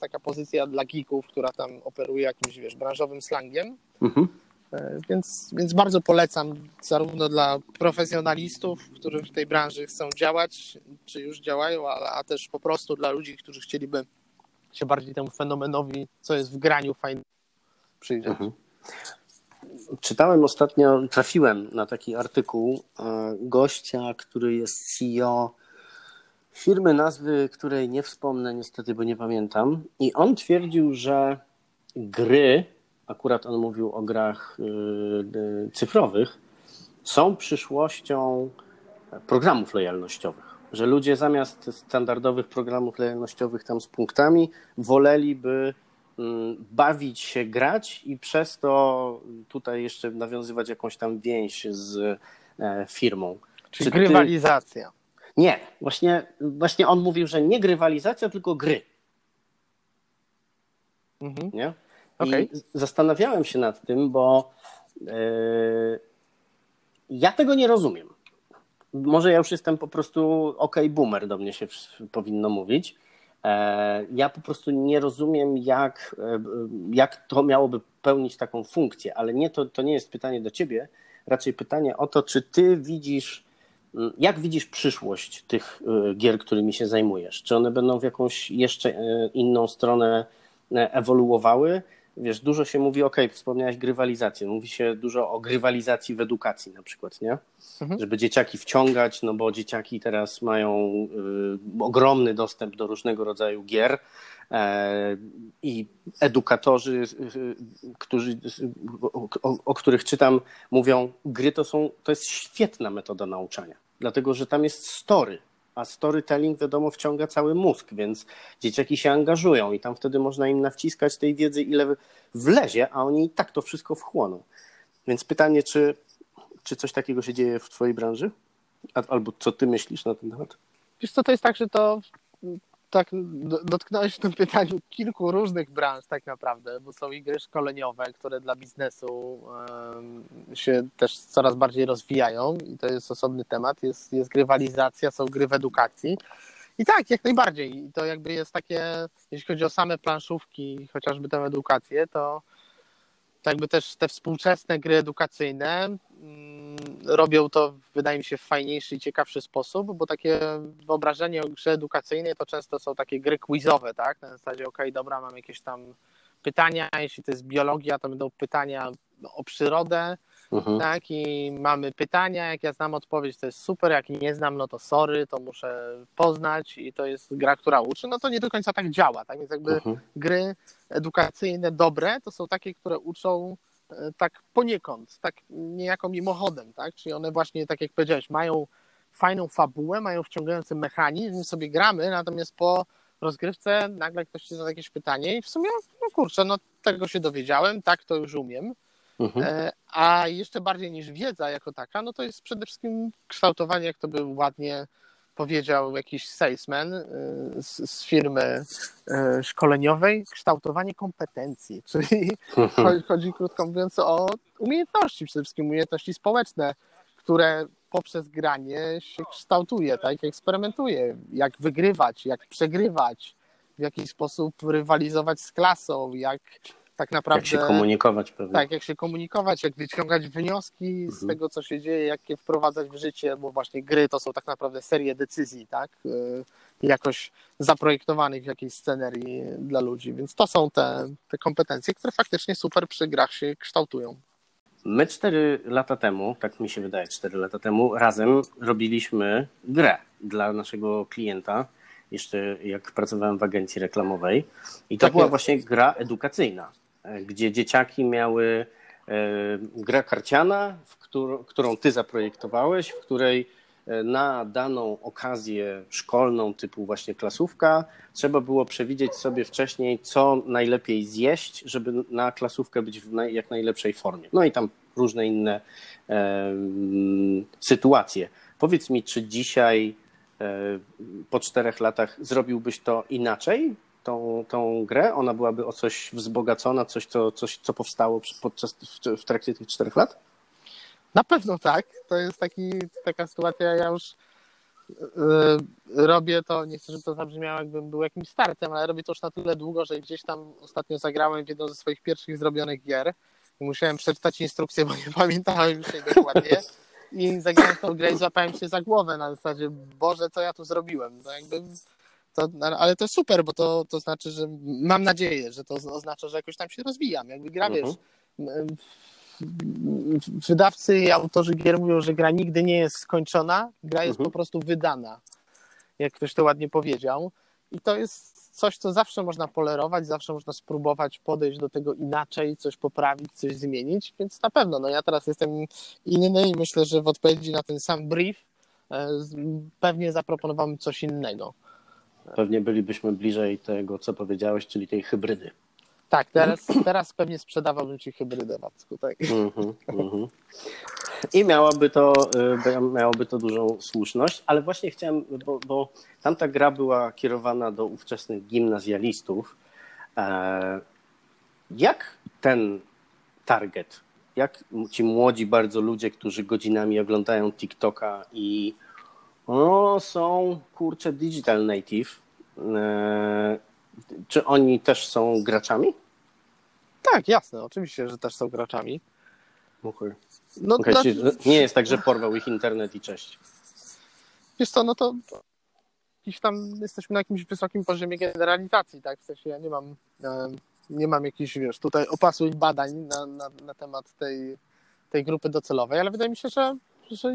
taka pozycja dla geeków, która tam operuje jakimś, branżowym slangiem. Więc bardzo polecam zarówno dla profesjonalistów, którzy w tej branży chcą działać, czy już działają, a też po prostu dla ludzi, którzy chcieliby się bardziej temu fenomenowi, co jest w graniu, fajnie przyjrzeć. Czytałem ostatnio, trafiłem na taki artykuł gościa, który jest CEO firmy, nazwy której nie wspomnę niestety, bo nie pamiętam. I on twierdził, że gry akurat on mówił o grach cyfrowych, są przyszłością programów lojalnościowych. Że ludzie zamiast standardowych programów lojalnościowych tam z punktami woleliby bawić się, grać i przez to tutaj jeszcze nawiązywać jakąś tam więź z firmą. Czyli grywalizacja. Nie, właśnie on mówił, że nie grywalizacja, tylko gry. Mhm. Nie? Okay. I zastanawiałem się nad tym, bo ja tego nie rozumiem. Może ja już jestem po prostu boomer, do mnie się powinno mówić. Ja po prostu nie rozumiem, jak to miałoby pełnić taką funkcję, ale nie, to nie jest pytanie do ciebie, raczej pytanie o to, czy ty widzisz, jak widzisz przyszłość tych gier, którymi się zajmujesz? Czy one będą w jakąś jeszcze inną stronę ewoluowały? Wiesz, dużo się mówi, wspomniałeś grywalizację, mówi się dużo o grywalizacji w edukacji na przykład, nie? Mhm. Żeby dzieciaki wciągać, no bo dzieciaki teraz mają ogromny dostęp do różnego rodzaju gier i edukatorzy, którzy, o których czytam, mówią, gry to jest świetna metoda nauczania, dlatego że tam jest story. A storytelling, wiadomo, wciąga cały mózg, więc dzieciaki się angażują i tam wtedy można im nawciskać tej wiedzy, ile wlezie, a oni i tak to wszystko wchłoną. Więc pytanie, czy coś takiego się dzieje w twojej branży? Albo co ty myślisz na ten temat? Wiesz co, to jest tak, że to tak dotknąłeś w tym pytaniu kilku różnych branż tak naprawdę, bo są i gry szkoleniowe, które dla biznesu się też coraz bardziej rozwijają i to jest osobny temat, jest grywalizacja, są gry w edukacji i tak, jak najbardziej. I to jakby jest takie, jeśli chodzi o same planszówki, chociażby tę edukację, to jakby też te współczesne gry edukacyjne robią to, wydaje mi się, w fajniejszy i ciekawszy sposób, bo takie wyobrażenie o grze edukacyjnej to często są takie gry quizowe, tak? Na zasadzie, dobra, mam jakieś tam pytania, jeśli to jest biologia, to będą pytania o przyrodę, tak? I mamy pytania, jak ja znam odpowiedź, to jest super, jak nie znam, no to sorry, to muszę poznać i to jest gra, która uczy, no to nie do końca tak działa, tak? Więc jakby gry edukacyjne dobre to są takie, które uczą tak poniekąd, tak niejako mimochodem, tak? Czyli one właśnie, tak jak powiedziałeś, mają fajną fabułę, mają wciągający mechanizm, sobie gramy, natomiast po rozgrywce nagle ktoś ci zada jakieś pytanie i w sumie, tego się dowiedziałem, tak to już umiem. A jeszcze bardziej niż wiedza jako taka, no to jest przede wszystkim kształtowanie, jak to by ładnie powiedział jakiś salesman z firmy szkoleniowej, kształtowanie kompetencji, czyli chodzi krótko mówiąc o umiejętności, przede wszystkim umiejętności społeczne, które poprzez granie się kształtuje, tak, eksperymentuje, jak wygrywać, jak przegrywać, w jaki sposób rywalizować z klasą, jak tak naprawdę... Jak się komunikować pewnie. Tak, jak się komunikować, jak wyciągać wnioski z tego, co się dzieje, jak je wprowadzać w życie, bo właśnie gry to są tak naprawdę serie decyzji, tak? Jakoś zaprojektowanych w jakiejś scenerii dla ludzi, więc to są te kompetencje, które faktycznie super przy grach się kształtują. My 4 lata temu, tak mi się wydaje, 4 lata temu razem robiliśmy grę dla naszego klienta, jeszcze jak pracowałem w agencji reklamowej i to była właśnie gra edukacyjna, gdzie dzieciaki miały grę karciana, którą ty zaprojektowałeś, w której na daną okazję szkolną typu właśnie klasówka trzeba było przewidzieć sobie wcześniej, co najlepiej zjeść, żeby na klasówkę być w jak najlepszej formie. No i tam różne inne sytuacje. Powiedz mi, czy dzisiaj po 4 latach zrobiłbyś to inaczej, tą grę? Ona byłaby o coś wzbogacona, coś co powstało w trakcie tych 4 lat? Na pewno tak. To jest taka sytuacja, ja już robię to, nie chcę, żeby to zabrzmiało, jakbym był jakimś starcem, ale robię to już na tyle długo, że gdzieś tam ostatnio zagrałem w jedną ze swoich pierwszych zrobionych gier i musiałem przeczytać instrukcję, bo nie pamiętałem już jej dokładnie. I zagrałem tą grę i złapałem się za głowę na zasadzie, Boże, co ja tu zrobiłem. Ale to super, bo to znaczy, że mam nadzieję, że to oznacza, że jakoś tam się rozwijam. Jakby gra, wiesz, wydawcy i autorzy gier mówią, że gra nigdy nie jest skończona, gra jest po prostu wydana, jak ktoś to ładnie powiedział. I to jest coś, co zawsze można polerować, zawsze można spróbować podejść do tego inaczej, coś poprawić, coś zmienić, więc na pewno, no ja teraz jestem inny i myślę, że w odpowiedzi na ten sam brief pewnie zaproponowałem coś innego. Pewnie bylibyśmy bliżej tego, co powiedziałeś, czyli tej hybrydy. Tak, teraz pewnie sprzedawałbym ci hybrydę, Macku, tak. I miałoby to dużą słuszność, ale właśnie chciałem, bo tamta gra była kierowana do ówczesnych gimnazjalistów. Jak ten target, jak ci młodzi bardzo ludzie, którzy godzinami oglądają TikToka i są, kurczę, digital native, czy oni też są graczami? Tak, jasne, oczywiście, że też są graczami. Okay. No, okay, nie jest tak, że porwał ich internet i cześć. Wiesz co, no to tam jesteśmy na jakimś wysokim poziomie generalizacji, tak? W sensie ja nie mam jakichś, wiesz, tutaj opasłych badań na temat tej grupy docelowej, ale wydaje mi się, że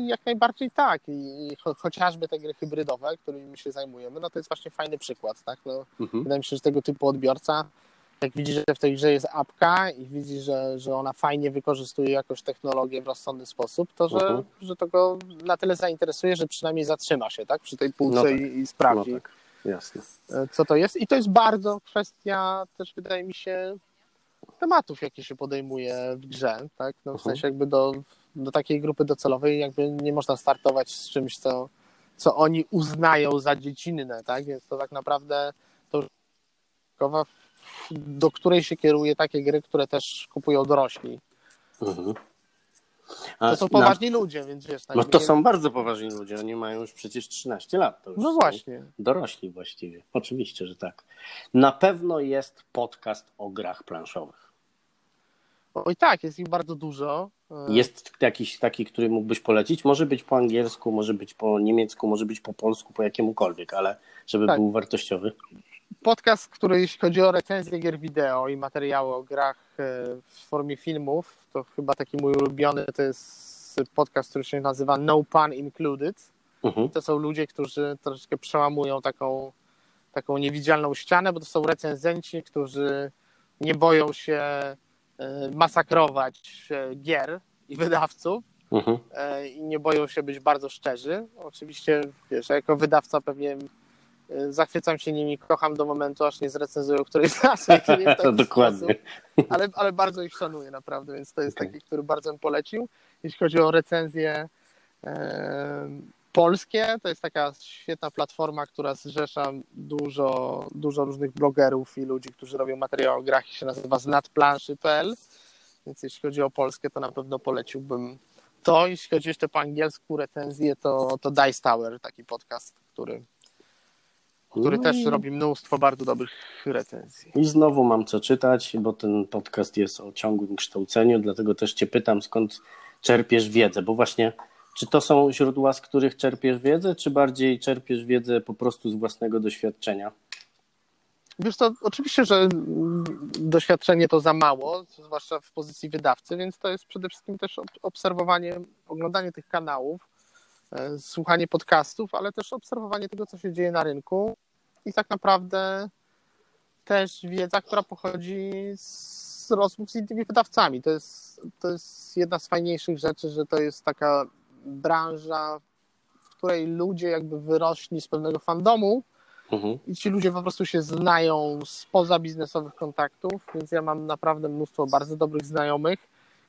jak najbardziej tak. I chociażby te gry hybrydowe, którymi my się zajmujemy, no to jest właśnie fajny przykład, tak? No, wydaje mi się, że tego typu odbiorca, jak widzi, że w tej grze jest apka i widzi, że ona fajnie wykorzystuje jakąś technologię w rozsądny sposób, to że to go na tyle zainteresuje, że przynajmniej zatrzyma się, tak? Przy tej półce i sprawdzi, tak. Jasne. Co to jest. I to jest bardzo kwestia też, wydaje mi się, tematów, jakie się podejmuje w grze, tak? No, w sensie jakby do takiej grupy docelowej jakby nie można startować z czymś, co oni uznają za dziecinne, tak? Więc to tak naprawdę to, do której się kieruje takie gry, które też kupują dorośli. To są poważni ludzie, więc wiesz... No to są bardzo poważni ludzie, oni mają już przecież 13 lat. To już no właśnie. Dorośli właściwie, oczywiście, że tak. Na pewno jest podcast o grach planszowych. Oj tak, jest ich bardzo dużo. Jest jakiś taki, który mógłbyś polecić? Może być po angielsku, może być po niemiecku, może być po polsku, po jakiemukolwiek, ale żeby tak był wartościowy. Podcast, który jeśli chodzi o recenzję gier wideo i materiały o grach w formie filmów, to chyba taki mój ulubiony to jest podcast, który się nazywa No Pun Included. To są ludzie, którzy troszeczkę przełamują taką niewidzialną ścianę, bo to są recenzenci, którzy nie boją się masakrować gier i wydawców i nie boją się być bardzo szczerzy. Oczywiście, wiesz, jako wydawca pewnie zachwycam się nimi, kocham do momentu, aż nie zrecenzują którejś z nas. Dokładnie. Ale bardzo ich szanuję naprawdę, więc to jest taki, który bardzo bym polecił. Jeśli chodzi o recenzje polskie, to jest taka świetna platforma, która zrzesza dużo różnych blogerów i ludzi, którzy robią materiał o grach i się nazywa Znadplanszy.pl, więc jeśli chodzi o Polskę, to na pewno poleciłbym to. Jeśli chodzi jeszcze po angielsku recenzję, to Dice Tower, taki podcast, który też robi mnóstwo bardzo dobrych recenzji. I znowu mam co czytać, bo ten podcast jest o ciągłym kształceniu, dlatego też cię pytam, skąd czerpiesz wiedzę, bo właśnie czy to są źródła, z których czerpiesz wiedzę, czy bardziej czerpiesz wiedzę po prostu z własnego doświadczenia? Wiesz co, oczywiście, że doświadczenie to za mało, zwłaszcza w pozycji wydawcy, więc to jest przede wszystkim też obserwowanie, oglądanie tych kanałów, słuchanie podcastów, ale też obserwowanie tego, co się dzieje na rynku i tak naprawdę też wiedza, która pochodzi z rozmów z innymi wydawcami. To jest jedna z fajniejszych rzeczy, że to jest taka branża, w której ludzie jakby wyrośli z pewnego fandomu i ci ludzie po prostu się znają spoza biznesowych kontaktów, więc ja mam naprawdę mnóstwo bardzo dobrych znajomych,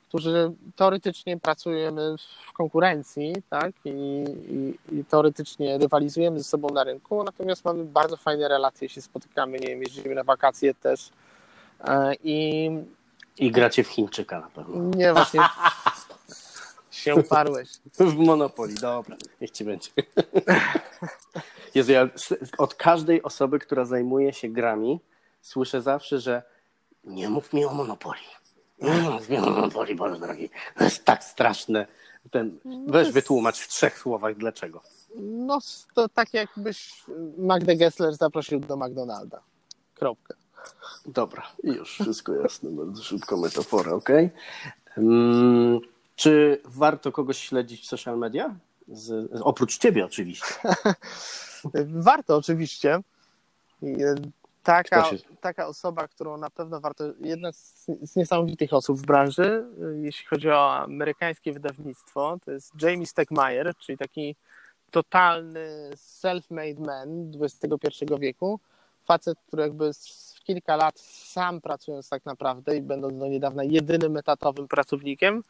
którzy teoretycznie pracujemy w konkurencji, tak? I teoretycznie rywalizujemy ze sobą na rynku, natomiast mamy bardzo fajne relacje, się spotykamy, nie wiem, jeździmy na wakacje też. I gracie w Chińczyka na pewno. Nie, właśnie się uparłeś. W Monopoli, dobra, niech ci będzie. Jezu, ja od każdej osoby, która zajmuje się grami, słyszę zawsze, że nie mów mi o Monopolii. Monopoli, Boże drogi. To jest tak straszne. Weź wytłumacz w 3 słowach dlaczego. No to tak jakbyś Magdę Gessler zaprosił do McDonalda. Kropka. Dobra, już wszystko jasne. Bardzo szybko metafora, okej. Czy warto kogoś śledzić w social media? Oprócz ciebie oczywiście. Warto oczywiście. Taka osoba, którą na pewno warto... Jedna z niesamowitych osób w branży, jeśli chodzi o amerykańskie wydawnictwo, to jest Jamey Stegmaier, czyli taki totalny self-made man XXI wieku. Facet, który jakby kilka lat sam pracując tak naprawdę i będąc do niedawna jedynym etatowym pracownikiem,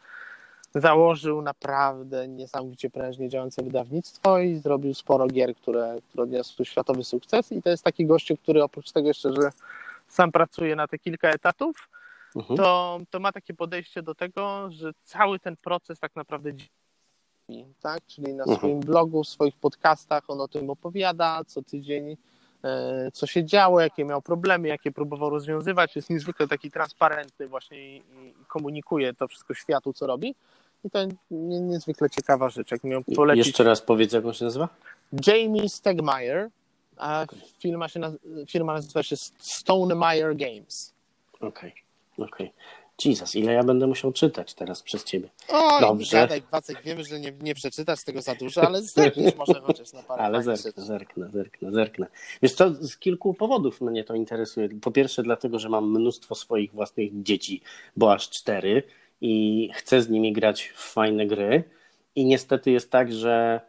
założył naprawdę niesamowicie prężnie działające wydawnictwo i zrobił sporo gier, które odniosły światowy sukces. I to jest taki gościu, który oprócz tego jeszcze, że sam pracuje na te kilka etatów, to ma takie podejście do tego, że cały ten proces tak naprawdę tak? Czyli na swoim blogu, w swoich podcastach on o tym opowiada co tydzień, co się działo, jakie miał problemy, jakie próbował rozwiązywać. Jest niezwykle taki transparentny właśnie i komunikuje to wszystko światu, co robi. I to niezwykle ciekawa rzecz. Jak mi ją polecić... Jeszcze raz powiedz, jak on się nazywa? Jamey Stegmaier, a firma nazywa się Stonemaier Games. Okej. Jesus, ile ja będę musiał czytać teraz przez ciebie. O, dobrze. Gadaj, Wacek, wiemy, że nie przeczytasz tego za dużo, ale zerkniesz może chociaż na parę. Ale zerknę. Wiesz co, z kilku powodów mnie to interesuje. Po pierwsze dlatego, że mam mnóstwo swoich własnych dzieci, bo aż 4 i chcę z nimi grać w fajne gry i niestety jest tak, że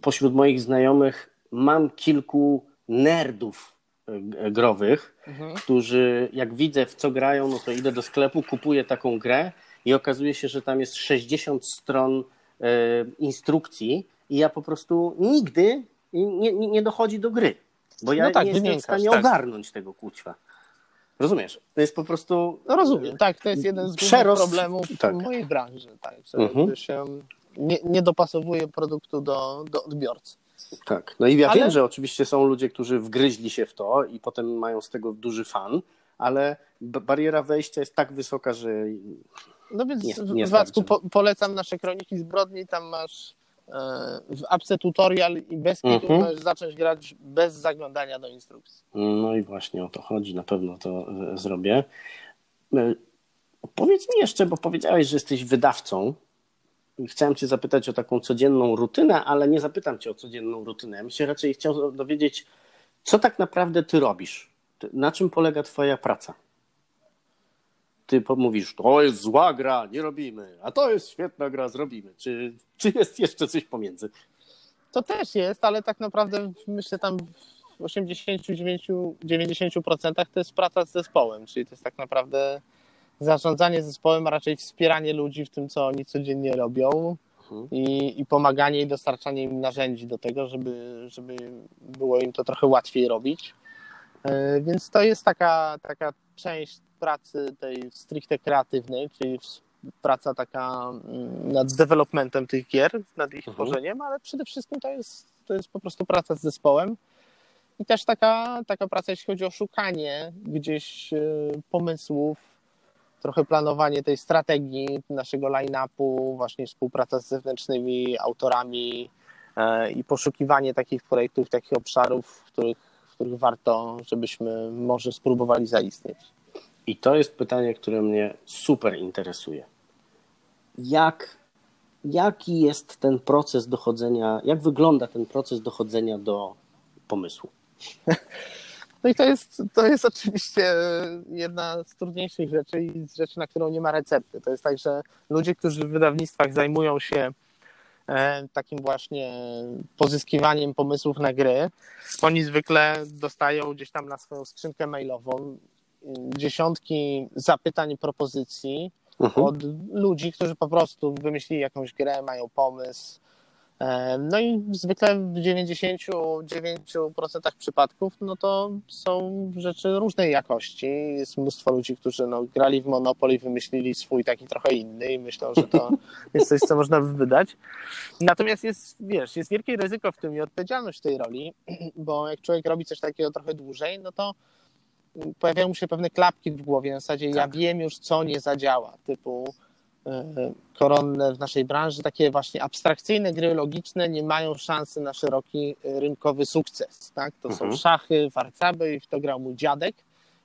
pośród moich znajomych mam kilku nerdów growych, którzy jak widzę w co grają, no to idę do sklepu, kupuję taką grę i okazuje się, że tam jest 60 stron instrukcji i ja po prostu nigdy nie dochodzi do gry, bo ja nie jestem w stanie ogarnąć tego kućwa. Rozumiesz? To jest po prostu... No rozumiem, tak, to jest jeden z głównych problemów mojej branży, tak, że się nie dopasowuje produktu do odbiorcy. Tak, no i ja wiem, że oczywiście są ludzie, którzy wgryźli się w to i potem mają z tego duży fan, ale bariera wejścia jest tak wysoka, że... No więc nie Wacku, polecam nasze Kroniki Zbrodni, tam masz w apce tutorial i bez kitu możesz zacząć grać bez zaglądania do instrukcji. No i właśnie o to chodzi, na pewno to zrobię. Powiedz mi jeszcze, bo powiedziałeś, że jesteś wydawcą. Chciałem cię zapytać o taką codzienną rutynę, ale nie zapytam cię o codzienną rutynę. Ja bym się raczej chciał dowiedzieć, co tak naprawdę ty robisz? Na czym polega twoja praca? Ty mówisz, to jest zła gra, nie robimy, a to jest świetna gra, zrobimy. Czy jest jeszcze coś pomiędzy? To też jest, ale tak naprawdę myślę tam w 80-90% to jest praca z zespołem, czyli to jest tak naprawdę... zarządzanie zespołem, a raczej wspieranie ludzi w tym, co oni codziennie robią i pomaganie i dostarczanie im narzędzi do tego, żeby było im to trochę łatwiej robić. Więc to jest taka część pracy tej stricte kreatywnej, czyli praca taka nad developmentem tych gier, nad ich tworzeniem, ale przede wszystkim to jest po prostu praca z zespołem. I też taka praca, jeśli chodzi o szukanie gdzieś pomysłów, trochę planowanie tej strategii naszego line-upu, właśnie współpraca z zewnętrznymi autorami i poszukiwanie takich projektów, takich obszarów, w których warto, żebyśmy może spróbowali zaistnieć. I to jest pytanie, które mnie super interesuje. Jaki jest ten proces dochodzenia, jak wygląda ten proces dochodzenia do pomysłu? No i to jest oczywiście jedna z trudniejszych rzeczy i z rzeczy, na którą nie ma recepty. To jest tak, że ludzie, którzy w wydawnictwach zajmują się takim właśnie pozyskiwaniem pomysłów na gry, oni zwykle dostają gdzieś tam na swoją skrzynkę mailową dziesiątki zapytań, propozycji od ludzi, którzy po prostu wymyślili jakąś grę, mają pomysł. No i zwykle w 99% przypadków no to są rzeczy różnej jakości. Jest mnóstwo ludzi, którzy grali w Monopol i wymyślili swój taki trochę inny i myślą, że to jest coś, co można wydać. Natomiast jest wielkie ryzyko w tym i odpowiedzialność tej roli, bo jak człowiek robi coś takiego trochę dłużej, no to pojawiają mu się pewne klapki w głowie. Na zasadzie ja wiem już, co nie zadziała, typu... koronne w naszej branży, takie właśnie abstrakcyjne gry logiczne nie mają szansy na szeroki rynkowy sukces. Tak? To są szachy, warcaby i w to grał mój dziadek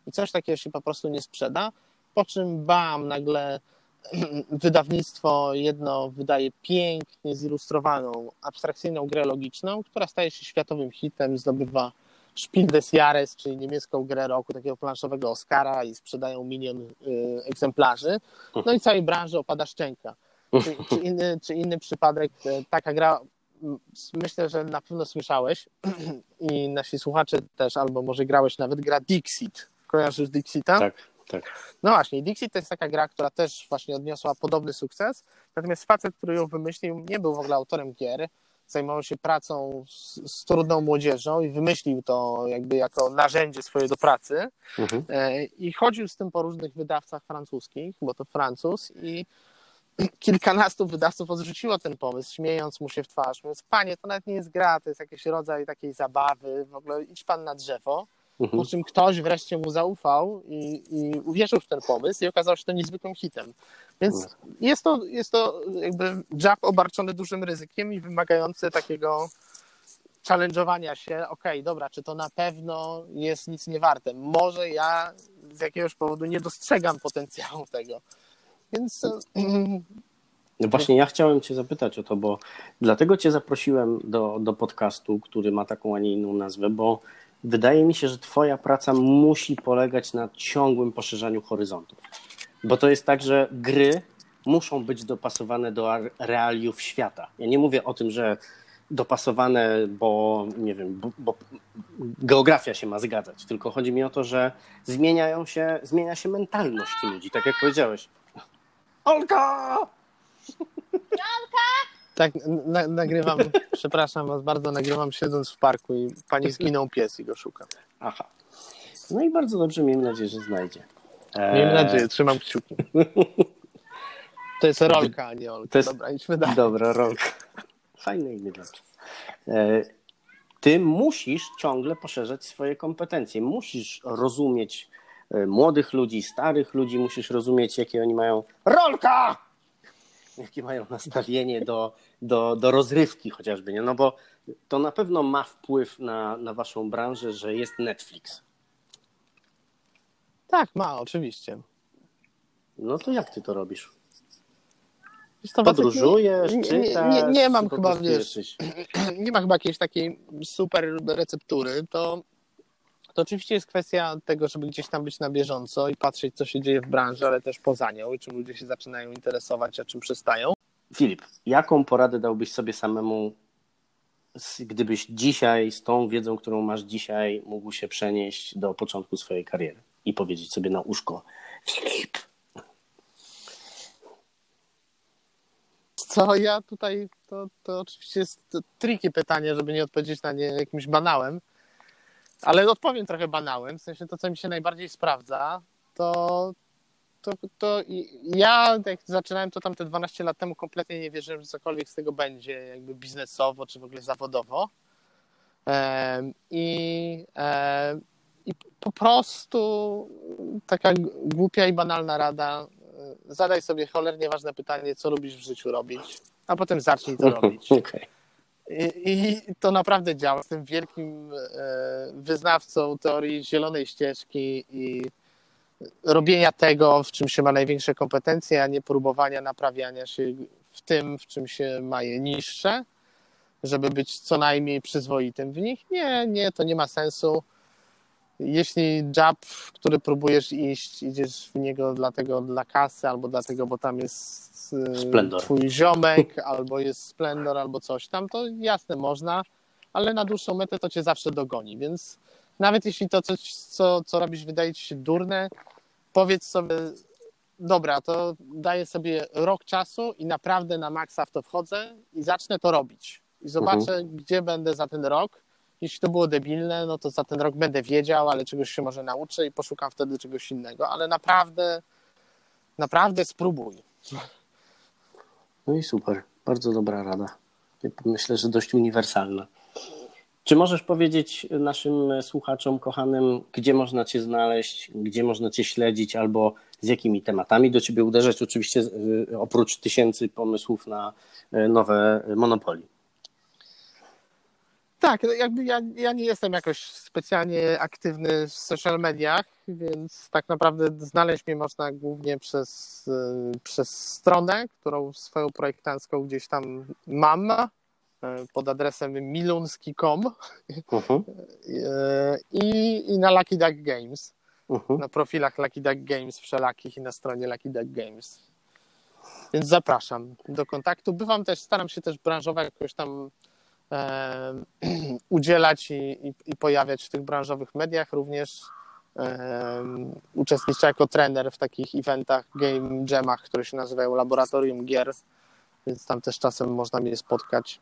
i coś takiego się po prostu nie sprzeda, po czym bam, nagle wydawnictwo jedno wydaje pięknie zilustrowaną abstrakcyjną grę logiczną, która staje się światowym hitem, zdobywa Spiel des Jahres, czyli niemiecką grę roku, takiego planszowego Oscara, i sprzedają milion egzemplarzy. No i całej branży opada szczęka. Czy inny przypadek, taka gra, myślę, że na pewno słyszałeś i nasi słuchacze też, albo może grałeś nawet, gra Dixit. Kojarzysz Dixita? Tak, tak. No właśnie, Dixit to jest taka gra, która też właśnie odniosła podobny sukces, natomiast facet, który ją wymyślił, nie był w ogóle autorem gier, zajmował się pracą z trudną młodzieżą i wymyślił to jakby jako narzędzie swoje do pracy. I chodził z tym po różnych wydawcach francuskich, bo to Francuz, i kilkunastu wydawców odrzuciło ten pomysł, śmiejąc mu się w twarz, mówiąc: panie, to nawet nie jest gra, to jest jakiś rodzaj takiej zabawy, w ogóle idź pan na drzewo. Po czym ktoś wreszcie mu zaufał i uwierzył w ten pomysł i okazało się to niezwykłym hitem. Więc jest to jakby job obarczony dużym ryzykiem i wymagający takiego challenge'owania się. Okej, dobra, czy to na pewno jest nic nie warte? Może ja z jakiegoś powodu nie dostrzegam potencjału tego. Więc... No właśnie, ja chciałem cię zapytać o to, bo dlatego cię zaprosiłem do podcastu, który ma taką, a nie inną nazwę, bo wydaje mi się, że twoja praca musi polegać na ciągłym poszerzaniu horyzontów. Bo to jest tak, że gry muszą być dopasowane do realiów świata. Ja nie mówię o tym, że dopasowane, bo nie wiem, bo geografia się ma zgadzać. Tylko chodzi mi o to, że zmienia się mentalność ludzi, tak jak powiedziałeś. Olka! Tak, nagrywam, przepraszam was bardzo, nagrywam siedząc w parku i pani zginął pies i go szukam. Aha. No i bardzo dobrze, miejmy nadzieję, że znajdzie. Miejmy nadzieję, trzymam kciuki. To jest Rolka, a nie Olka. Jest... Dobra, idźmy dalej. Dobra, Rolka. Fajne imię dla ciebie. Ty musisz ciągle poszerzać swoje kompetencje. Musisz rozumieć młodych ludzi, starych ludzi, musisz rozumieć, jakie oni mają... Rolka! Jakie mają nastawienie do rozrywki chociażby, nie? No bo to na pewno ma wpływ na waszą branżę, że jest Netflix. Tak, ma, oczywiście. No to jak ty to robisz? Podróżujesz, czytasz? Nie mam chyba, wiesz, nie ma chyba jakiejś takiej super receptury, to oczywiście jest kwestia tego, żeby gdzieś tam być na bieżąco i patrzeć, co się dzieje w branży, ale też poza nią i czym ludzie się zaczynają interesować, a czym przestają. Filip, jaką poradę dałbyś sobie samemu, gdybyś dzisiaj z tą wiedzą, którą masz dzisiaj, mógł się przenieść do początku swojej kariery i powiedzieć sobie na uszko: Filip! Co ja tutaj, to oczywiście jest tricky pytanie, żeby nie odpowiedzieć na nie jakimś banałem. Ale odpowiem trochę banałem, w sensie to, co mi się najbardziej sprawdza, to ja, jak zaczynałem to tamte 12 lat temu, kompletnie nie wierzyłem, że cokolwiek z tego będzie jakby biznesowo czy w ogóle zawodowo. I po prostu taka głupia i banalna rada: zadaj sobie cholernie ważne pytanie, co lubisz w życiu robić, a potem zacznij to robić. Okay. I to naprawdę działa. Jestem wielkim wyznawcą teorii zielonej ścieżki i robienia tego, w czym się ma największe kompetencje, a nie próbowania naprawiania się w tym, w czym się ma je niższe, żeby być co najmniej przyzwoitym w nich. Nie, to nie ma sensu. Jeśli job, w który próbujesz iść, idziesz w niego dlatego dla kasy, albo dlatego, bo tam jest splendor, twój ziomek, albo jest splendor, albo coś tam, to jasne, można, ale na dłuższą metę to cię zawsze dogoni, więc nawet jeśli to coś, co robisz, wydaje ci się durne, powiedz sobie: dobra, to daję sobie rok czasu i naprawdę na maksa w to wchodzę i zacznę to robić i zobaczę, gdzie będę za ten rok. Jeśli to było debilne, no to za ten rok będę wiedział, ale czegoś się może nauczę i poszukam wtedy czegoś innego, ale naprawdę spróbuj. No i super, bardzo dobra rada. Myślę, że dość uniwersalna. Czy możesz powiedzieć naszym słuchaczom kochanym, gdzie można cię znaleźć, gdzie można cię śledzić, albo z jakimi tematami do ciebie uderzać? Oczywiście oprócz tysięcy pomysłów na nowe Monopoly. Tak, jakby ja nie jestem jakoś specjalnie aktywny w social mediach, więc tak naprawdę znaleźć mnie można głównie przez stronę, którą swoją projektancką gdzieś tam mam, pod adresem miluński.com i na Lucky Duck Games. Na profilach Lucky Duck Games wszelakich i na stronie Lucky Duck Games. Więc zapraszam do kontaktu. Bywam też, staram się też branżowo jakoś tam udzielać i pojawiać w tych branżowych mediach. Również uczestniczę jako trener w takich eventach, game jamach, które się nazywają Laboratorium Gier, więc tam też czasem można mnie spotkać.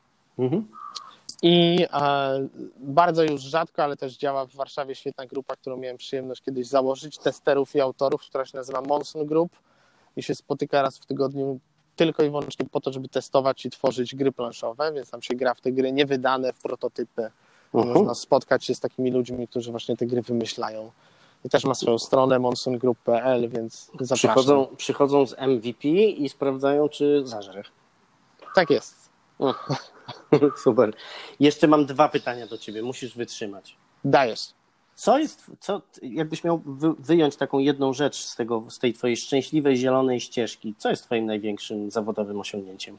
I bardzo już rzadko, ale też działa w Warszawie świetna grupa, którą miałem przyjemność kiedyś założyć, testerów i autorów, która się nazywa Monson Group i się spotyka raz w tygodniu tylko i wyłącznie po to, żeby testować i tworzyć gry planszowe, więc tam się gra w te gry niewydane, w prototypy. Można spotkać się z takimi ludźmi, którzy właśnie te gry wymyślają. I też ma swoją stronę monsongroup.pl, więc zapraszam. Przychodzą z MVP i sprawdzają, czy zażre. Tak jest. Super. Jeszcze mam 2 pytania do ciebie. Musisz wytrzymać. Dajesz. Co jakbyś miał wyjąć taką jedną rzecz z tej twojej szczęśliwej, zielonej ścieżki, co jest twoim największym zawodowym osiągnięciem?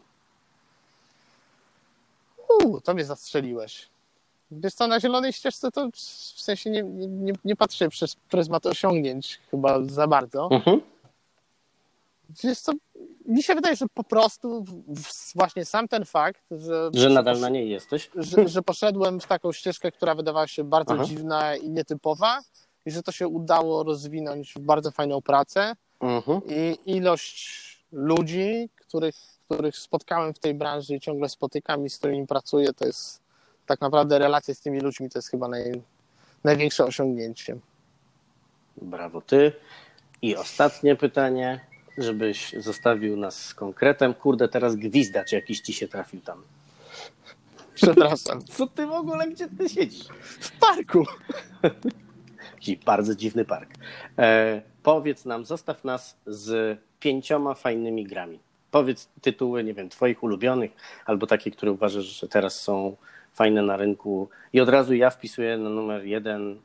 To mnie zastrzeliłeś. Wiesz co, na zielonej ścieżce to w sensie nie patrzę przez pryzmat osiągnięć chyba za bardzo. Wiesz co, mi się wydaje, że po prostu właśnie sam ten fakt, że nadal na niej jesteś, że poszedłem w taką ścieżkę, która wydawała się bardzo dziwna i nietypowa i że to się udało rozwinąć w bardzo fajną pracę i ilość ludzi, których spotkałem w tej branży i ciągle spotykam i z którymi pracuję, to jest tak naprawdę relacje z tymi ludźmi, to jest chyba największe osiągnięcie. Brawo ty. I ostatnie pytanie, żebyś zostawił nas z konkretem. Kurde, teraz gwizdacz jakiś ci się trafił tam. Przepraszam. Co ty w ogóle, gdzie ty siedzisz? W parku. Bardzo dziwny park. Powiedz nam, zostaw nas z 5 fajnymi grami. Powiedz tytuły, nie wiem, twoich ulubionych albo takie, które uważasz, że teraz są fajne na rynku. I od razu ja wpisuję na numer 1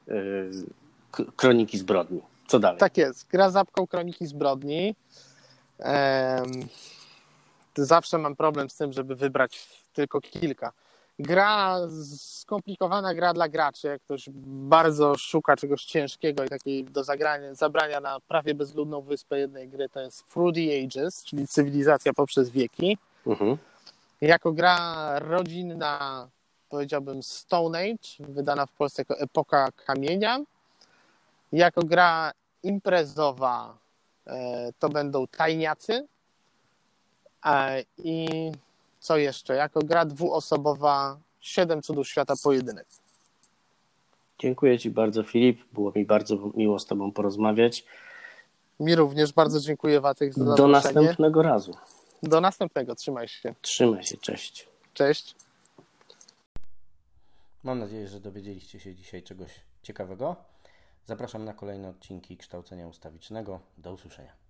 Kroniki Zbrodni. Co dalej? Tak jest. Gra z apką Kroniki Zbrodni. Zawsze mam problem z tym, żeby wybrać tylko kilka. Gra, skomplikowana gra dla graczy. Jak ktoś bardzo szuka czegoś ciężkiego i takiej do zabrania na prawie bezludną wyspę jednej gry, to jest Through the Ages, czyli cywilizacja poprzez wieki. Jako gra rodzinna, powiedziałbym Stone Age, wydana w Polsce jako Epoka Kamienia. Jako gra imprezowa to będą Tajniacy. I co jeszcze? Jako gra 2-osobowa 7 Cudów Świata Pojedynek. Dziękuję ci bardzo, Filip. Było mi bardzo miło z tobą porozmawiać. Mi również bardzo dziękuję, Watek, za zaproszenie. Do następnego razu. Do następnego. Trzymaj się. Trzymaj się. Cześć. Cześć. Mam nadzieję, że dowiedzieliście się dzisiaj czegoś ciekawego. Zapraszam na kolejne odcinki Kształcenia Ustawicznego. Do usłyszenia.